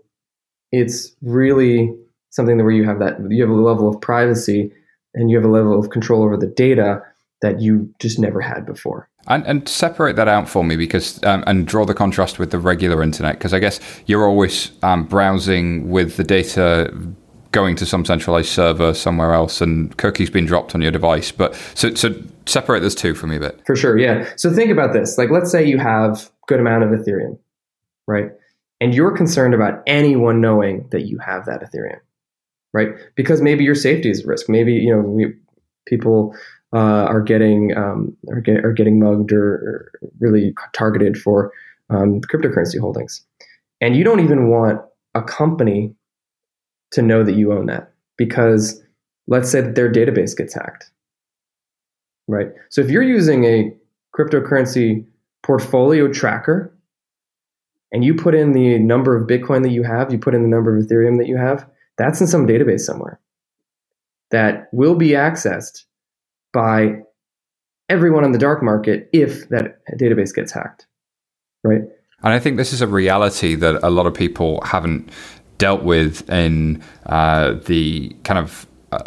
it's really something that where you have that you have a level of privacy and you have a level of control over the data that you just never had before. And, and separate that out for me, because um, and draw the contrast with the regular internet, because I guess you're always um, browsing with the data going to some centralized server somewhere else, and cookies being dropped on your device. But so, so separate those two for me a bit. For sure, yeah. So think about this. Like, let's say you have a good amount of Ethereum, right? And you're concerned about anyone knowing that you have that Ethereum, right? Because maybe your safety is at risk. Maybe, you know, we, people uh, are getting um, are, get, are getting mugged or really targeted for um, cryptocurrency holdings, and you don't even want a company to know that you own that, because let's say that their database gets hacked, right? So if you're using a cryptocurrency portfolio tracker and you put in the number of Bitcoin that you have, you put in the number of Ethereum that you have, that's in some database somewhere that will be accessed by everyone on the dark market if that database gets hacked, right? And I think this is a reality that a lot of people haven't dealt with in uh, the kind of uh,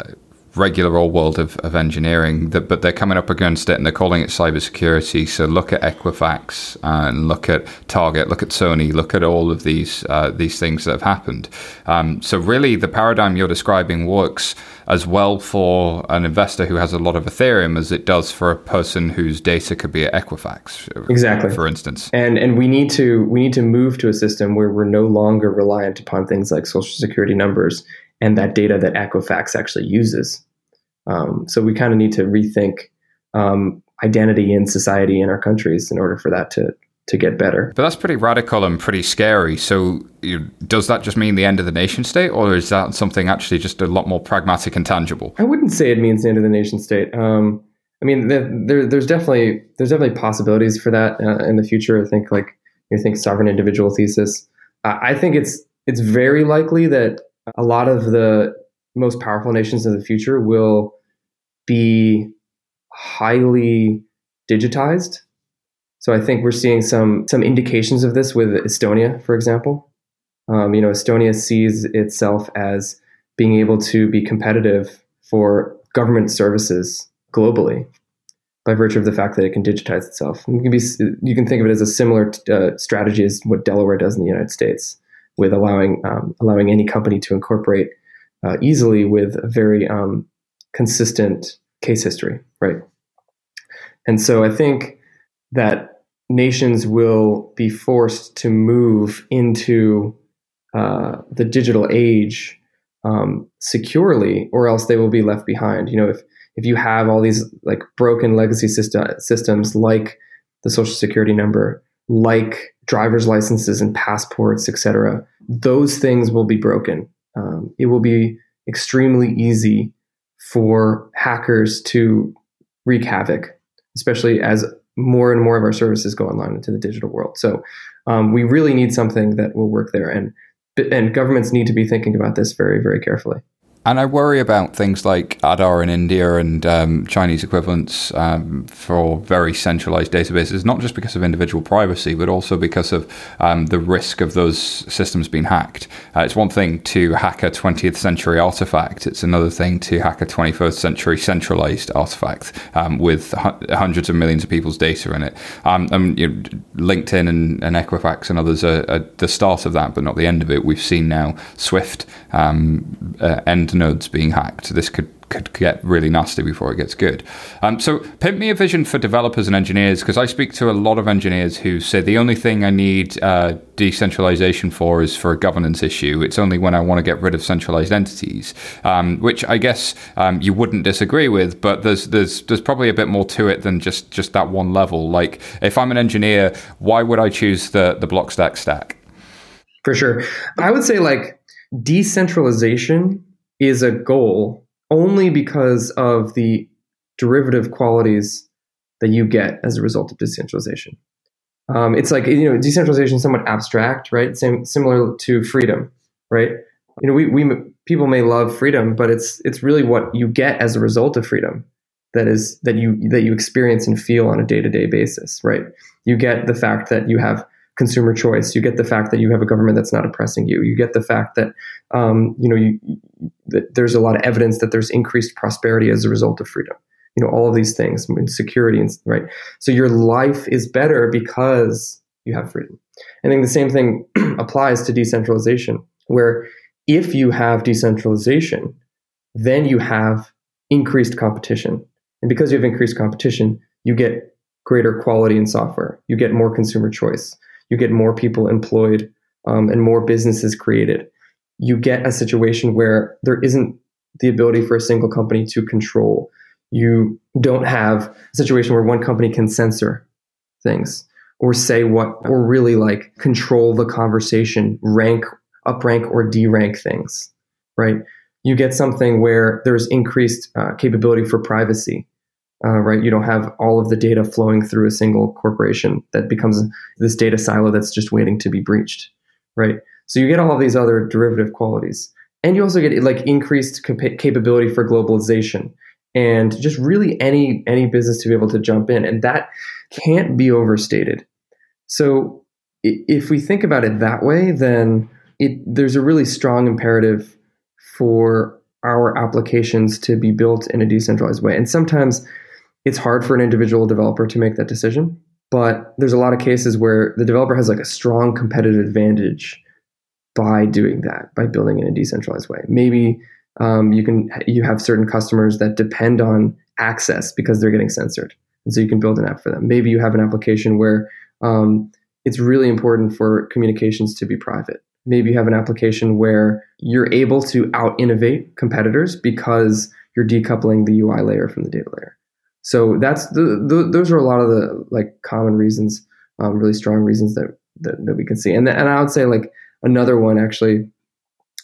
regular old world of, of engineering, that, but they're coming up against it and they're calling it cybersecurity. So look at Equifax and look at Target, look at Sony, look at all of these uh, these things that have happened. Um, so really the paradigm you're describing works as well for an investor who has a lot of Ethereum as it does for a person whose data could be at Equifax, exactly, for instance. And and we need to we need to move to a system where we're no longer reliant upon things like social security numbers and that data that Equifax actually uses. Um, so we kind of need to rethink um, identity in society in our countries in order for that to, to get better. But that's pretty radical and pretty scary. So you, does that just mean the end of the nation state, or is that something actually just a lot more pragmatic and tangible? I wouldn't say it means the end of the nation state. Um, I mean, there, there, there's definitely there's definitely possibilities for that uh, in the future. I think like you think sovereign individual thesis. Uh, I think it's it's very likely that a lot of the most powerful nations of the future will be highly digitized. So I think we're seeing some some indications of this with Estonia, for example. Um, you know, Estonia sees itself as being able to be competitive for government services globally by virtue of the fact that it can digitize itself. And it can be, you can think of it as a similar uh, strategy as what Delaware does in the United States, with allowing um, allowing any company to incorporate uh, easily with a very um, consistent case history, right? And so I think that nations will be forced to move into uh, the digital age um, securely, or else they will be left behind. You know, if if you have all these like broken legacy system, systems like the social security number, like driver's licenses and passports, et cetera, those things will be broken. Um, it will be extremely easy for hackers to wreak havoc, especially as more and more of our services go online into the digital world. So um, we really need something that will work there. And, and governments need to be thinking about this very, very carefully. And I worry about things like Aadhaar in India and um, Chinese equivalents um, for very centralized databases, not just because of individual privacy, but also because of um, the risk of those systems being hacked. Uh, it's one thing to hack a twentieth century artifact. It's another thing to hack a twenty-first century centralized artifact um, with h- hundreds of millions of people's data in it. Um, and, you know, LinkedIn and, and Equifax and others are, are the start of that, but not the end of it. We've seen now Swift um, uh, end nodes being hacked. This could could get really nasty before it gets good. Um, so paint me a vision for developers and engineers, because I speak to a lot of engineers who say the only thing I need uh, decentralization for is for a governance issue. It's only when I want to get rid of centralized entities, um, which I guess um, you wouldn't disagree with, but there's there's there's probably a bit more to it than just, just that one level. Like, if I'm an engineer, why would I choose the, the Blockstack stack? For sure. I would say like decentralization is a goal only because of the derivative qualities that you get as a result of decentralization. Um, it's like, you know, decentralization is somewhat abstract, right? Same, similar to freedom, right? You know, we, we people may love freedom, but it's it's really what you get as a result of freedom that is that you that you experience and feel on a day-to-day basis, right? You get the fact that you have consumer choice. You get the fact that you have a government that's not oppressing you. You get the fact that um, you know you, that there's a lot of evidence that there's increased prosperity as a result of freedom. You know, all of these things, I mean, security, and, right? So your life is better because you have freedom. I think the same thing applies to decentralization, where if you have decentralization, then you have increased competition. And because you have increased competition, you get greater quality in software. You get more consumer choice. You get more people employed um, and more businesses created. You get a situation where there isn't the ability for a single company to control. You don't have a situation where one company can censor things or say what, or really like control the conversation, rank, uprank or derank things, right? You get something where there's increased uh, capability for privacy, uh, right? You don't have all of the data flowing through a single corporation that becomes this data silo that's just waiting to be breached, right? So you get all of these other derivative qualities. And you also get like increased cap- capability for globalization and just really any any business to be able to jump in. And that can't be overstated. So if we think about it that way, then it, there's a really strong imperative for our applications to be built in a decentralized way. And sometimes it's hard for an individual developer to make that decision, but there's a lot of cases where the developer has like a strong competitive advantage by doing that, by building in a decentralized way. Maybe um, you can you have certain customers that depend on access because they're getting censored. And so you can build an app for them. Maybe you have an application where um, it's really important for communications to be private. Maybe you have an application where you're able to out-innovate competitors because you're decoupling the U I layer from the data layer. So that's the, the, those are a lot of the like common reasons, um, really strong reasons that, that that we can see. And the, and I would say like another one actually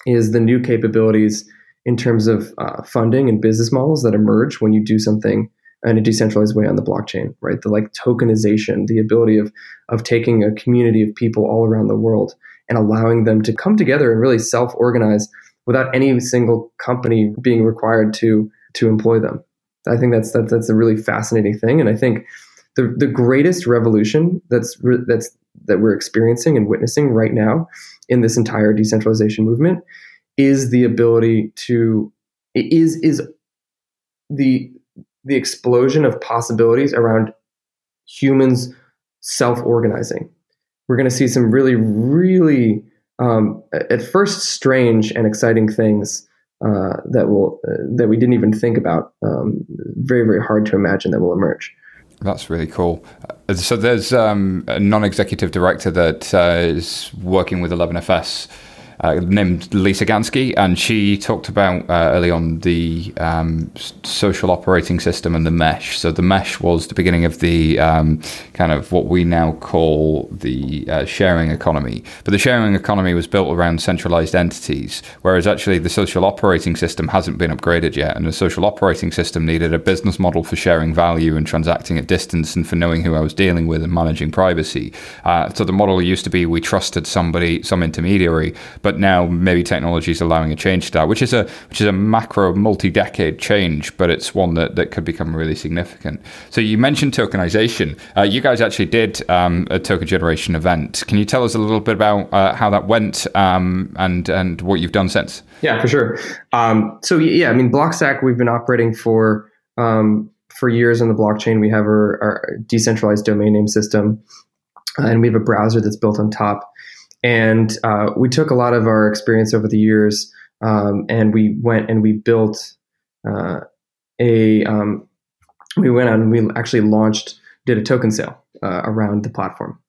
is the new capabilities in terms of uh, funding and business models that emerge when you do something in a decentralized way on the blockchain, right? The like tokenization, the ability of of taking a community of people all around the world and allowing them to come together and really self-organize without any single company being required to to employ them. I think that's that, that's a really fascinating thing, and I think the the greatest revolution that's re, that's that we're experiencing and witnessing right now in this entire decentralization movement is the ability to it is is the the explosion of possibilities around humans self-organizing. We're going to see some really, really, um, at first, strange and exciting things uh, that will uh, that we didn't even think about. Um, very, very hard to imagine that will emerge. That's really cool. So there's um, a non-executive director that uh, is working with eleven F S uh, named Lisa Gansky, and she talked about uh, early on the um, social operating system and the mesh. So the mesh was the beginning of the um, kind of what we now call the uh, sharing economy. But the sharing economy was built around centralized entities, whereas actually the social operating system hasn't been upgraded yet. And the social operating system needed a business model for sharing value and transacting at distance and for knowing who I was dealing with and managing privacy. Uh, so the model used to be we trusted somebody, some intermediary, but now maybe technology is allowing a change to that, which is a which is a macro multi-decade change, but it's one that, that could become really significant. So you mentioned tokenization. Uh, you guys actually did um, a token generation event. Can you tell us a little bit about uh, how that went um, and and what you've done since? Yeah, for sure. Um, so yeah, I mean, Blockstack, we've been operating for um, for years on the blockchain. We have our, our decentralized domain name system, uh, and we have a browser that's built on top. And uh, we took a lot of our experience over the years, um, and we went and we built uh, a. Um, we went out and we actually launched, did a token sale uh, around the platform,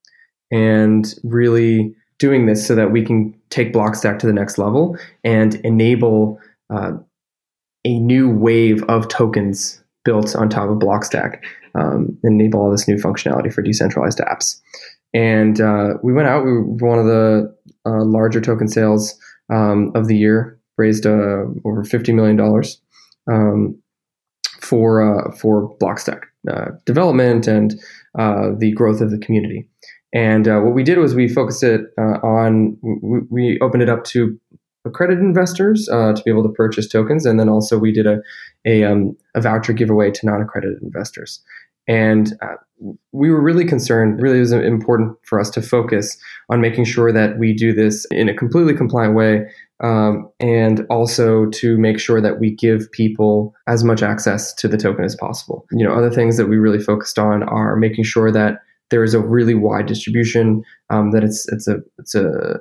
and really doing this so that we can take Blockstack to the next level and enable uh, a new wave of tokens built on top of Blockstack, um, enable all this new functionality for decentralized apps. And uh, we went out. We were one of the uh, larger token sales um, of the year. Raised uh, over fifty million dollars um, for uh, for Blockstack uh, development and uh, the growth of the community. And uh, what we did was we focused it uh, on. We, we opened it up to accredited investors uh, to be able to purchase tokens, and then also we did a a, um, a voucher giveaway to non-accredited investors. And uh, we were really concerned, really it was important for us to focus on making sure that we do this in a completely compliant way, um, and also to make sure that we give people as much access to the token as possible. You know, other things that we really focused on are making sure that there is a really wide distribution, um, that it's it's a it's a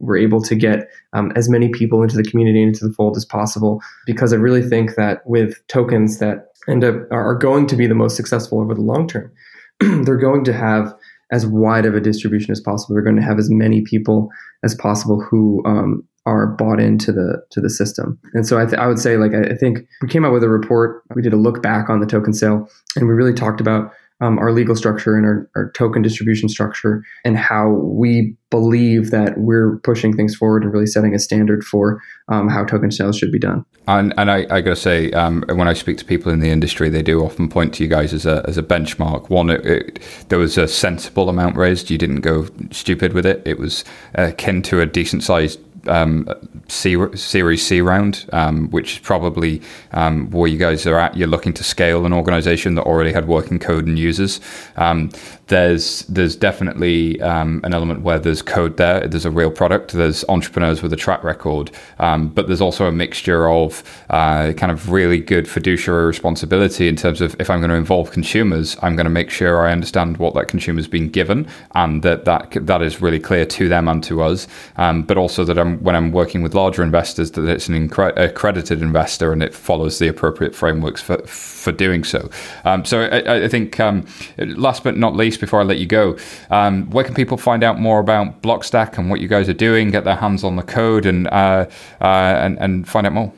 we're able to get um, as many people into the community, into the fold as possible, because I really think that with tokens that end up are going to be the most successful over the long term, they're going to have as wide of a distribution as possible. They're going to have as many people as possible who um, are bought into the to the system. And so I, th- I would say, like, I think we came out with a report. We did a look back on the token sale, and we really talked about Um, our legal structure and our, our token distribution structure, and how we believe that we're pushing things forward and really setting a standard for um, how token sales should be done. And and I, I got to say, um, when I speak to people in the industry, they do often point to you guys as a as a benchmark. One, it, it, there was a sensible amount raised. You didn't go stupid with it. It was akin to a decent sized Um, C, Series C round, um, which is probably um, where you guys are at. You're looking to scale an organization that already had working code and users. Um, there's there's definitely um, an element where there's code there. There's a real product. There's entrepreneurs with a track record. Um, but there's also a mixture of uh, kind of really good fiduciary responsibility in terms of, if I'm going to involve consumers, I'm going to make sure I understand what that consumer's been given, and that that, that is really clear to them and to us. Um, but also that I'm when I'm working with larger investors, that it's an incre- accredited investor and it follows the appropriate frameworks for, for doing so. Um, so I, I think um, last but not least, before I let you go, um, where can people find out more about Blockstack and what you guys are doing, get their hands on the code and uh, uh, and, and find out more?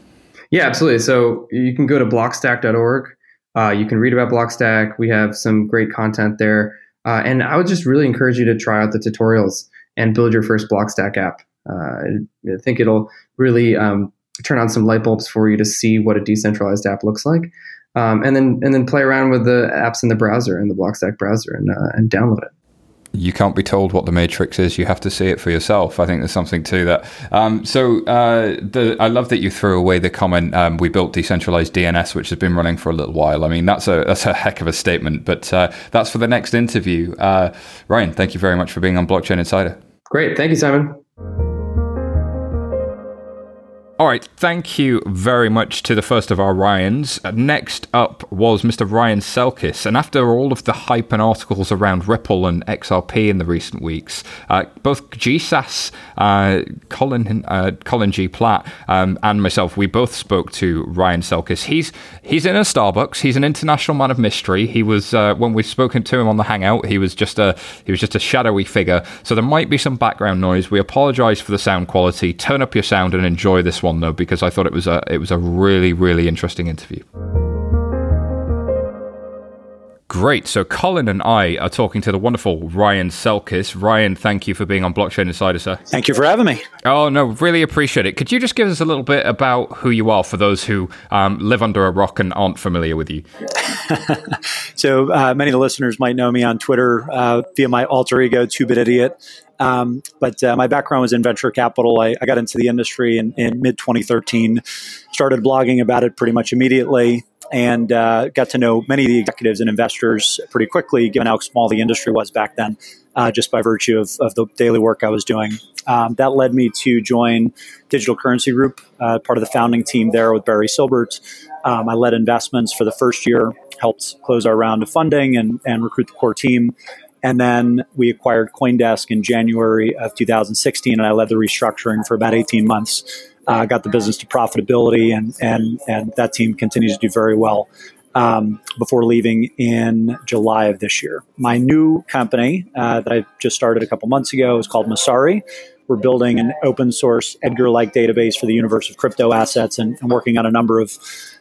Yeah, absolutely. So you can go to blockstack dot org. Uh, you can read about Blockstack. We have some great content there. Uh, and I would just really encourage you to try out the tutorials and build your first Blockstack app. Uh, I think it'll really um, turn on some light bulbs for you to see what a decentralized app looks like, um, and then and then play around with the apps in the browser, in the Blockstack browser, and uh, and download it. You can't be told what the matrix is. You have to see it for yourself. I think there's something to that. Um, so uh, the, I love that you threw away the comment, um, we built decentralized D N S, which has been running for a little while. I mean, that's a that's a heck of a statement, but uh, that's for the next interview. Uh, Ryan, thank you very much for being on Blockchain Insider. Great. Thank you, Simon. All right, thank you very much to the first of our Ryans. Next up was Mister Ryan Selkis, and after all of the hype and articles around Ripple and X R P in the recent weeks, uh, both G S A S, uh, Colin uh, Colin G. Platt, um, and myself, we both spoke to Ryan Selkis. He's he's in a Starbucks. He's an international man of mystery. He was uh, when we've spoken to him on the Hangout, he was just a he was just a shadowy figure. So there might be some background noise. We apologize for the sound quality. Turn up your sound and enjoy this one, though, because I thought it was a it was a really really interesting interview. Great. So Colin and I are talking to the wonderful Ryan Selkis. Ryan, thank you for being on Blockchain Insider, sir. Thank you for having me. Oh, no, really appreciate it. Could you just give us a little bit about who you are for those who um, live under a rock and aren't familiar with you? So uh, many of the listeners might know me on Twitter uh, via my alter ego, TwoBitIdiot. Um, but uh, my background was in venture capital. I, I got into the industry in, in mid twenty thirteen, started blogging about it pretty much immediately, and uh, got to know many of the executives and investors pretty quickly, given how small the industry was back then, uh, just by virtue of, of the daily work I was doing. Um, that led me to join Digital Currency Group, uh, part of the founding team there with Barry Silbert. Um, I led investments for the first year, helped close our round of funding and, and recruit the core team. And then we acquired Coindesk in January of two thousand sixteen, and I led the restructuring for about eighteen months. Uh, got the business to profitability, and and and that team continues to do very well um, before leaving in July of this year. My new company uh, that I just started a couple months ago is called Masari. We're building an open source Edgar-like database for the universe of crypto assets, and, and working on a number of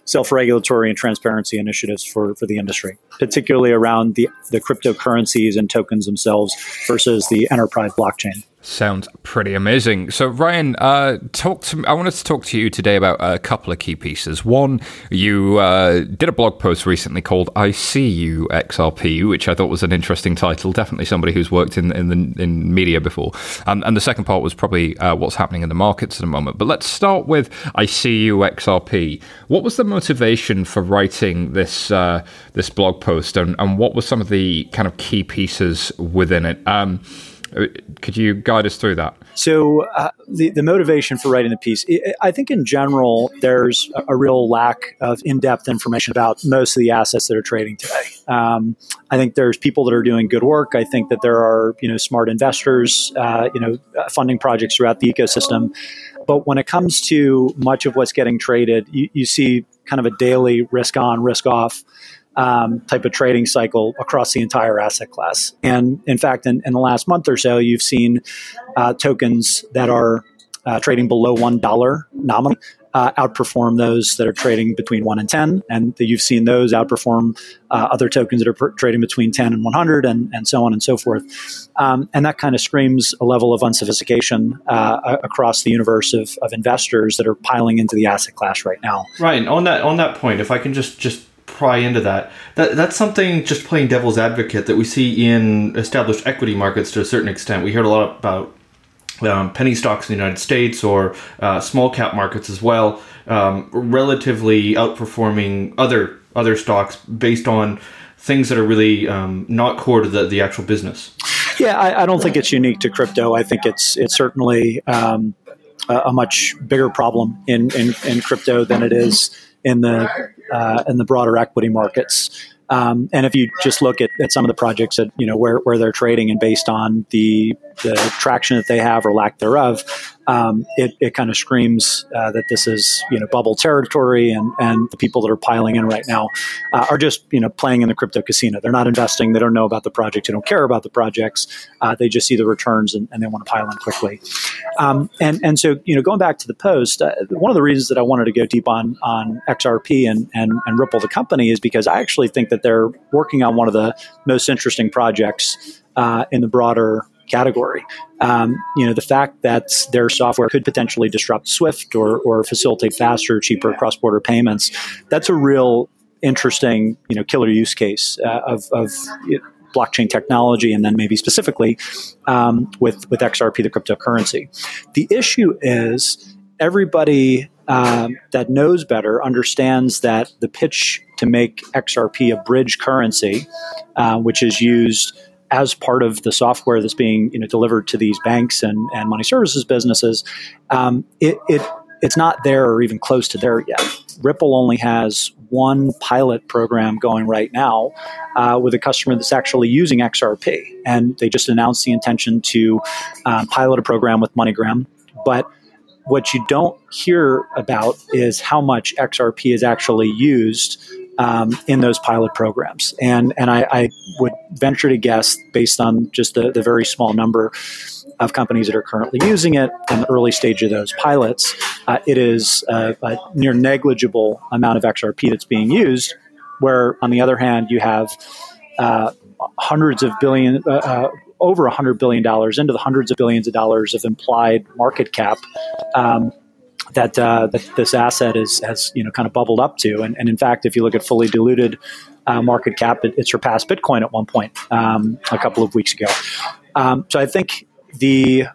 self-regulatory and transparency initiatives for, for the industry, particularly around the, the cryptocurrencies and tokens themselves versus the enterprise blockchain. Sounds pretty amazing. So, Ryan, uh, talk to, I wanted to talk to you today about a couple of key pieces. One, you uh, did a blog post recently called I See You X R P, which I thought was an interesting title, definitely somebody who's worked in in, the, in media before. Um, and the second part was probably uh, what's happening in the markets at the moment. But let's start with I See You X R P. What was the motivation for writing this uh, this blog post, and, and what were some of the kind of key pieces within it? Um Could you guide us through that? So uh, the, the motivation for writing the piece, I think in general, there's a real lack of in-depth information about most of the assets that are trading today. Um, I think there's people that are doing good work. I think that there are, you know, smart investors, uh, you know, funding projects throughout the ecosystem. But when it comes to much of what's getting traded, you, you see kind of a daily risk on, risk off Um, type of trading cycle across the entire asset class. And in fact, in, in the last month or so, you've seen uh, tokens that are uh, trading below one dollar nominally uh, outperform those that are trading between one and ten. And you've seen those outperform uh, other tokens that are per- trading between ten and one hundred and, and so on and so forth. Um, and that kind of screams a level of unsophistication uh, across the universe of, of investors that are piling into the asset class right now. Ryan, on that, on that point, if I can just just... pry into that. that. That's something, just playing devil's advocate, that we see in established equity markets to a certain extent. We heard a lot about um, penny stocks in the United States or uh, small cap markets as well, um, relatively outperforming other other stocks based on things that are really um, not core to the, the actual business. Yeah, I, I don't think it's unique to crypto. I think it's it's certainly um, a, a much bigger problem in, in, in crypto than it is in the uh, in the broader equity markets. Um, and if you just look at, at some of the projects that, you know, where, where they're trading and based on the, the traction that they have or lack thereof, um, it, it kind of screams uh, that this is, you know, bubble territory, and, and the people that are piling in right now uh, are just, you know, playing in the crypto casino. They're not investing. They don't know about the project. They don't care about the projects. Uh, they just see the returns and, and they want to pile in quickly. Um, and, and so, you know, going back to the post, uh, one of the reasons that I wanted to go deep on, on X R P and, and, and Ripple, the company, is because I actually think that they're working on one of the most interesting projects uh, in the broader category. Um, you know, the fact that their software could potentially disrupt SWIFT or, or facilitate faster, cheaper cross-border payments, that's a real interesting, you know, killer use case uh, of, of you know, blockchain technology, and then maybe specifically um, with, with X R P, the cryptocurrency. The issue is everybody um, that knows better understands that the pitch to make X R P a bridge currency, uh, which is used as part of the software that's being, you know, delivered to these banks and, and money services businesses, um, it, it it's not there or even close to there yet. Ripple only has one pilot program going right now uh, with a customer that's actually using X R P. And they just announced the intention to um, pilot a program with MoneyGram. But what you don't hear about is how much X R P is actually used Um, in those pilot programs. And and I, I would venture to guess, based on just the, the very small number of companies that are currently using it in the early stage of those pilots, uh, it is a, a near negligible amount of X R P that's being used, where on the other hand, you have uh, hundreds of billion, uh, uh, over one hundred billion dollars into the hundreds of billions of dollars of implied market cap um that uh, that this asset is has you know kind of bubbled up to, and, and in fact, if you look at fully diluted uh, market cap, it, it surpassed Bitcoin at one point um, a couple of weeks ago. Um, so I think the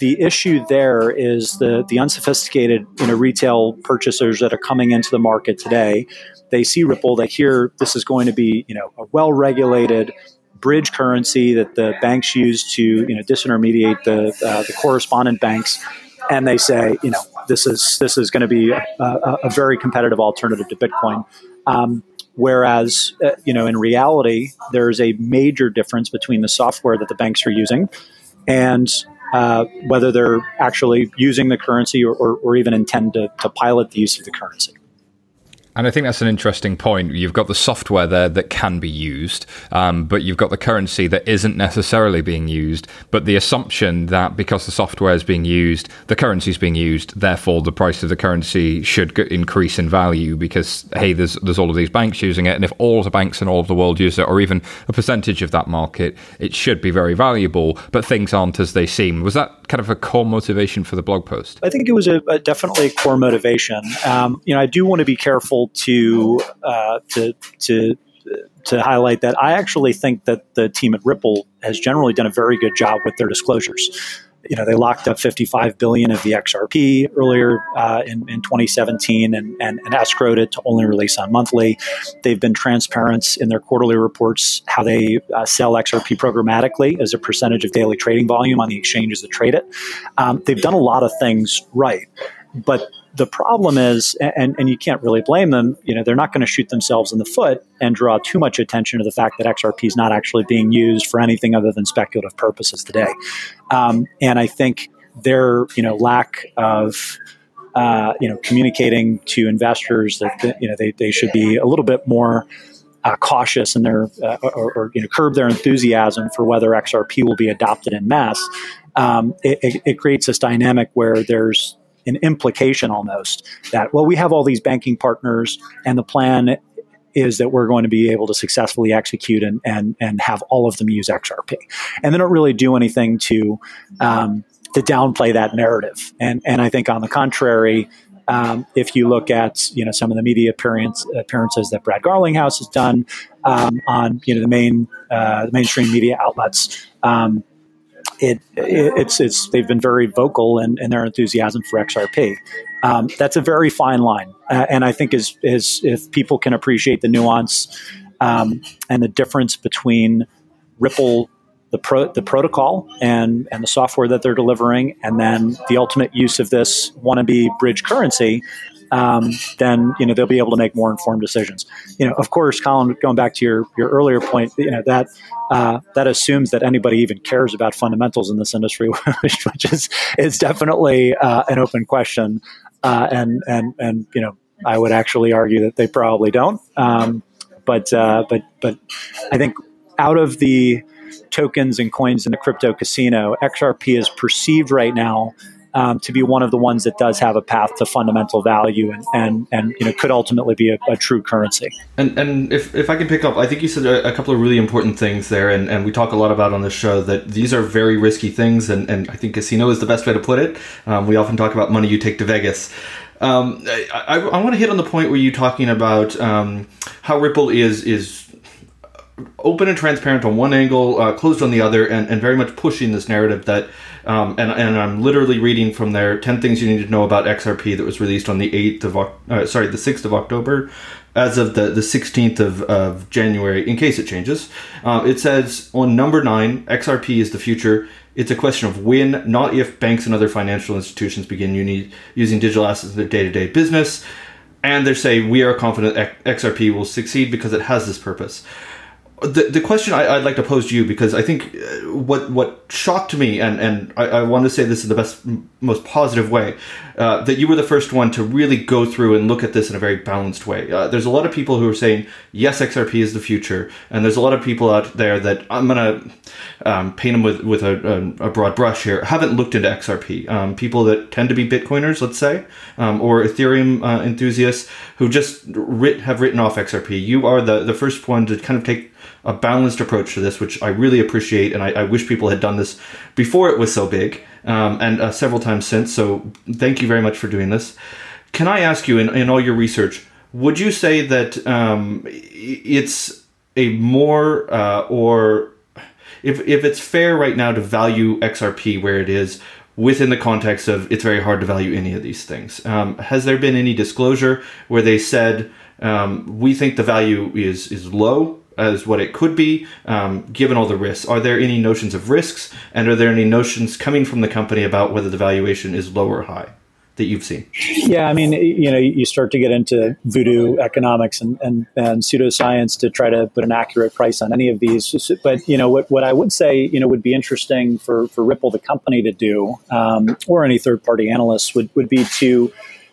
the issue there is the the unsophisticated you know retail purchasers that are coming into the market today. They see Ripple, they hear this is going to be you know a well regulated bridge currency that the banks use to you know disintermediate the uh, the correspondent banks. And they say, you know, this is this is going to be a, a, a very competitive alternative to Bitcoin. Um, whereas, uh, you know, in reality, there's a major difference between the software that the banks are using and uh, whether they're actually using the currency or, or, or even intend to, to pilot the use of the currency. And I think that's an interesting point. You've got the software there that can be used, um, but you've got the currency that isn't necessarily being used, but the assumption that because the software is being used, the currency is being used, therefore the price of the currency should increase in value because, hey, there's there's all of these banks using it, and if all the banks in all of the world use it, or even a percentage of that market, it should be very valuable, but things aren't as they seem. Was that kind of a core motivation for the blog post? I think it was a, a definitely a core motivation. Um, you know, I do want to be careful to uh, to to to highlight that I actually think that the team at Ripple has generally done a very good job with their disclosures. You know, they locked up fifty-five billion dollars of the X R P earlier uh, in, in twenty seventeen and, and, and escrowed it to only release on monthly. They've been transparent in their quarterly reports how they uh, sell X R P programmatically as a percentage of daily trading volume on the exchanges that trade it. Um, they've done a lot of things right. But the problem is, and, and you can't really blame them, you know, they're not going to shoot themselves in the foot and draw too much attention to the fact that X R P is not actually being used for anything other than speculative purposes today. Um, and I think their, you know, lack of, uh, you know, communicating to investors that, that you know, they, they should be a little bit more Uh, cautious in their, uh, or, or you know, curb their enthusiasm for whether X R P will be adopted in mass, um, it, it, it creates this dynamic where there's an implication almost that, well, we have all these banking partners and the plan is that we're going to be able to successfully execute and and and have all of them use X R P. And they don't really do anything to, um, to downplay that narrative. And, and I think on the contrary, Um, if you look at, you know, some of the media appearance, appearances that Brad Garlinghouse has done um, on, you know, the main uh, the mainstream media outlets, um, it, it it's it's they've been very vocal in, in their enthusiasm for X R P. Um, that's a very fine line, uh, and I think is is if people can appreciate the nuance um, and the difference between Ripple, the pro, the protocol and, and the software that they're delivering, and then the ultimate use of this wannabe bridge currency, um, then, you know, they'll be able to make more informed decisions. You know, of course, Colin, going back to your, your earlier point, you know, that, uh, that assumes that anybody even cares about fundamentals in this industry, which is, is definitely, uh, an open question. Uh, and, and, and, you know, I would actually argue that they probably don't. Um, but, uh, but, but I think out of the tokens and coins in the crypto casino, X R P is perceived right now um, to be one of the ones that does have a path to fundamental value and, and, and you know, could ultimately be a, a true currency. And and if, if I can pick up, I think you said a, a couple of really important things there, and, and we talk a lot about on this show that these are very risky things, and, and I think casino is the best way to put it. Um, we often talk about money you take to Vegas. Um, I, I, I want to hit on the point where you're talking about um, how Ripple is is open and transparent on one angle, uh, closed on the other, and, and very much pushing this narrative that, um, and, and I'm literally reading from their ten things you need to know about X R P that was released on the eighth of, uh, sorry, the sixth of October, as of the, the sixteenth of, of January, in case it changes. Uh, it says on number nine, X R P is the future. It's a question of when, not if, banks and other financial institutions begin uni- using digital assets in their day-to-day business. And they say, we are confident X R P will succeed because it has this purpose. The the question I, I'd like to pose to you, because I think what what shocked me, and, and I, I want to say this in the best, most positive way, uh, that you were the first one to really go through and look at this in a very balanced way. Uh, there's a lot of people who are saying, yes, X R P is the future, and there's a lot of people out there that, I'm going to um, paint them with, with a, a broad brush here, haven't looked into X R P. Um, people that tend to be Bitcoiners, let's say, um, or Ethereum uh, enthusiasts who just writ, have written off X R P. You are the, the first one to kind of take a balanced approach to this, which I really appreciate, and I, I wish people had done this before it was so big, um, and uh, several times since, so thank you very much for doing this. Can I ask you, in, in all your research, would you say that um, it's a more, uh, or if if it's fair right now to value X R P where it is, within the context of it's very hard to value any of these things? Um, has there been any disclosure where they said, um, we think the value is is low, as what it could be, um, given all the risks? Are there any notions of risks? And are there any notions coming from the company about whether the valuation is low or high that you've seen? Yeah, I mean, you know, you start to get into voodoo economics and, and, and pseudoscience to try to put an accurate price on any of these. But, you know, what, what I would say, you know, would be interesting for, for Ripple, the company, to do, um, or any third-party analysts, would, would be to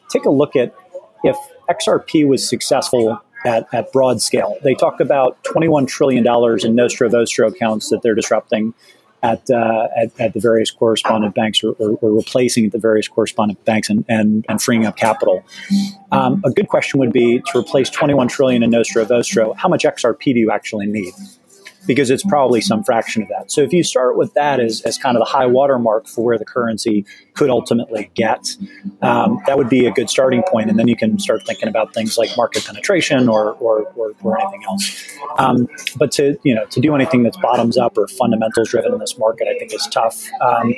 take a look at if X R P was successful at, at broad scale. They talk about twenty-one trillion dollars in Nostro Vostro accounts that they're disrupting at uh, at, at the various correspondent banks or, or, or replacing the various correspondent banks and, and, and freeing up capital. Um, a good question would be to replace twenty-one trillion dollars in Nostro Vostro, how much X R P do you actually need? Because it's probably some fraction of that. So if you start with that as, as kind of the high watermark for where the currency could ultimately get, um, that would be a good starting point. And then you can start thinking about things like market penetration or or, or, or anything else. Um, but to you know to do anything that's bottoms up or fundamentals driven in this market, I think is tough. Um,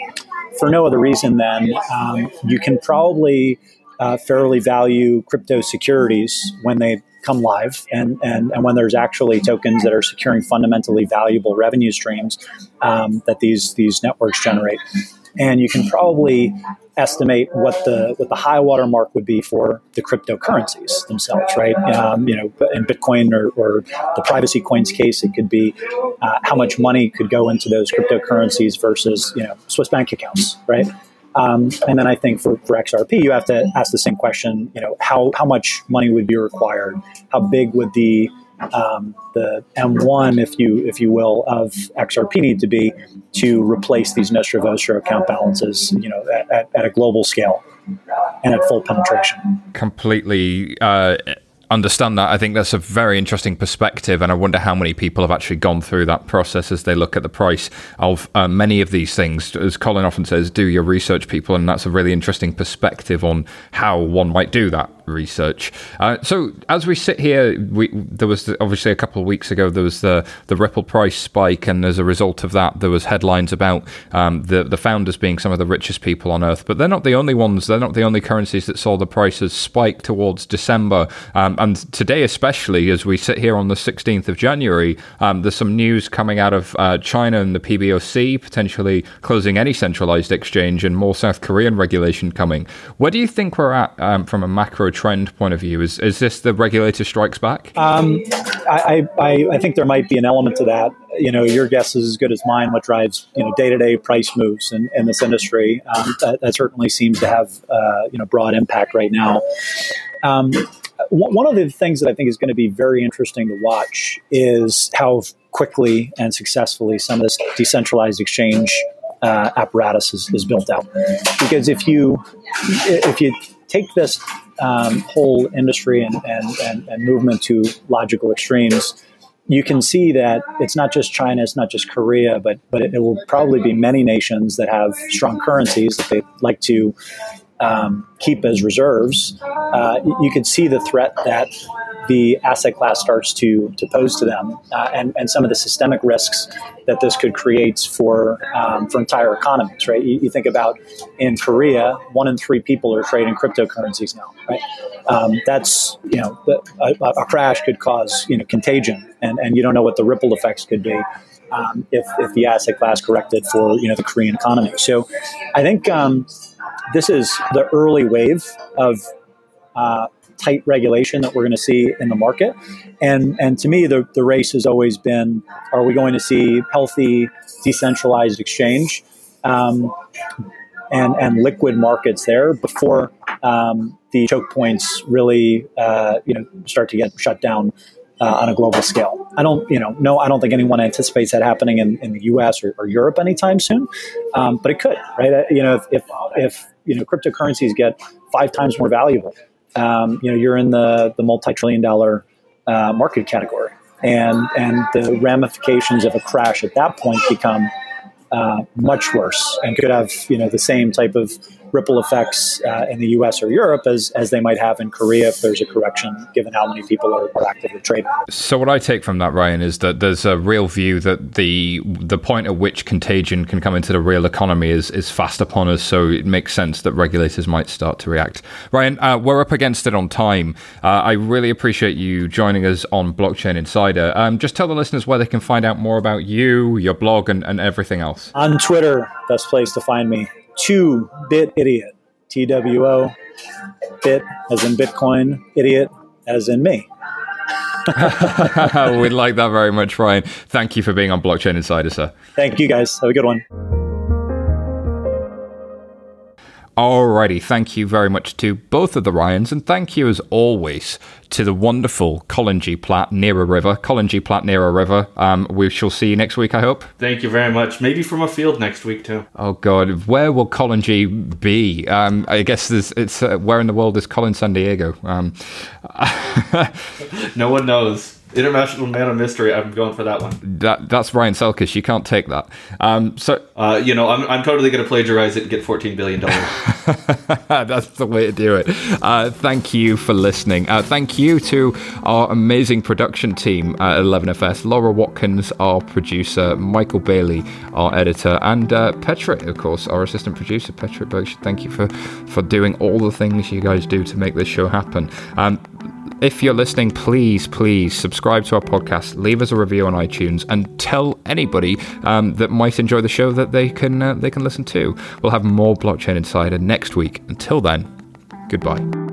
for no other reason than um, you can probably uh, fairly value crypto securities when they come live and, and and when there's actually tokens that are securing fundamentally valuable revenue streams um, that these these networks generate. And you can probably estimate what the what the high water mark would be for the cryptocurrencies themselves, right? Um, you know, in Bitcoin or, or the privacy coins case, it could be uh, how much money could go into those cryptocurrencies versus you know Swiss bank accounts, right? Um, and then I think for, for X R P, you have to ask the same question, you know, how, how much money would be required? How big would the, um, the M one, if you, if you will, of X R P need to be to replace these Nostro Vostro account balances, you know, at, at, at a global scale and at full penetration? Completely, uh, understand that. I think that's a very interesting perspective, and I wonder how many people have actually gone through that process as they look at the price of uh, many of these things. As Colin often says, do your research, people, and that's a really interesting perspective on how one might do that research. Uh, so as we sit here, we, there was obviously a couple of weeks ago, there was the, the Ripple price spike, and as a result of that, there was headlines about um, the, the founders being some of the richest people on earth, but they're not the only ones, they're not the only currencies that saw the prices spike towards December. Um, and today, especially, as we sit here on the sixteenth of January, um, there's some news coming out of uh, China and the P B O C, potentially closing any centralized exchange and more South Korean regulation coming. Where do you think we're at um, from a macro trend point of view? Is is this the regulator strikes back? Um, I, I I think there might be an element to that. You know, your guess is as good as mine. What drives you know day to day price moves in, in this industry um, that, that certainly seems to have uh, you know broad impact right now. Um, one of the things that I think is going to be very interesting to watch is how quickly and successfully some of this decentralized exchange uh, apparatus is, is built out. Because if you if you take this Um, whole industry and, and, and, and movement to logical extremes, you can see that it's not just China, it's not just Korea, but but it, it will probably be many nations that have strong currencies that they like to um, keep as reserves. Uh, you can see the threat that the asset class starts to to pose to them, uh, and and some of the systemic risks that this could create for um, for entire economies, right? You, you think about in Korea, one in three people are trading cryptocurrencies now, right? Um, that's you know a, a crash could cause you know contagion, and and you don't know what the ripple effects could be um, if if the asset class corrected for you know the Korean economy. So I think um, this is the early wave of Uh, tight regulation that we're going to see in the market. And and to me, the, the race has always been, are we going to see healthy, decentralized exchange um, and, and liquid markets there before um, the choke points really uh, you know start to get shut down uh, on a global scale? I don't you know no I don't think anyone anticipates that happening in, in the U S or, or Europe anytime soon, um, but it could, right? You know, if, if, if you know cryptocurrencies get five times more valuable, Um, you know, you're in the, the multi-trillion dollar uh, market category, and and the ramifications of a crash at that point become uh, much worse, and could have you know the same type of ripple effects uh, in the U S or Europe as as they might have in Korea if there's a correction, given how many people are, are actively trading. So what I take from that, Ryan, is that there's a real view that the the point at which contagion can come into the real economy is, is fast upon us, so it makes sense that regulators might start to react. Ryan, uh, we're up against it on time. Uh, I really appreciate you joining us on Blockchain Insider. Um, just tell the listeners where they can find out more about you, your blog, and, and everything else. On Twitter, best place to find me. Two bit idiot, T W O, bit as in Bitcoin, idiot as in me. We like that very much, Ryan. Thank you for being on Blockchain Insider, sir. Thank you, guys. Have a good one. Alrighty, thank you very much to both of the Ryans, and thank you as always to the wonderful Colin G. Platt, Nera River. Colin G. Platt, Nera River. Um, we shall see you next week, I hope. Thank you very much. Maybe from a field next week, too. Oh, God. Where will Colin G. be? Um, I guess there's, it's uh, where in the world is Colin San Diego? Um, no one knows. International Man of Mystery. I'm going for that one. That, that's Ryan Selkis. You can't take that. Um, so uh, you know, I'm I'm totally going to plagiarize it and get fourteen billion dollars. That's the way to do it. Uh, thank you for listening. Uh, thank you to our amazing production team at eleven F S. Laura Watkins, our producer. Michael Bailey, our editor. And uh, Petra, of course, our assistant producer. Petra Birch, thank you for, for doing all the things you guys do to make this show happen. Um, If you're listening, please, please subscribe to our podcast, leave us a review on iTunes, and tell anybody um, that might enjoy the show that they can uh, they can listen to. We'll have more Blockchain Insider next week. Until then, goodbye.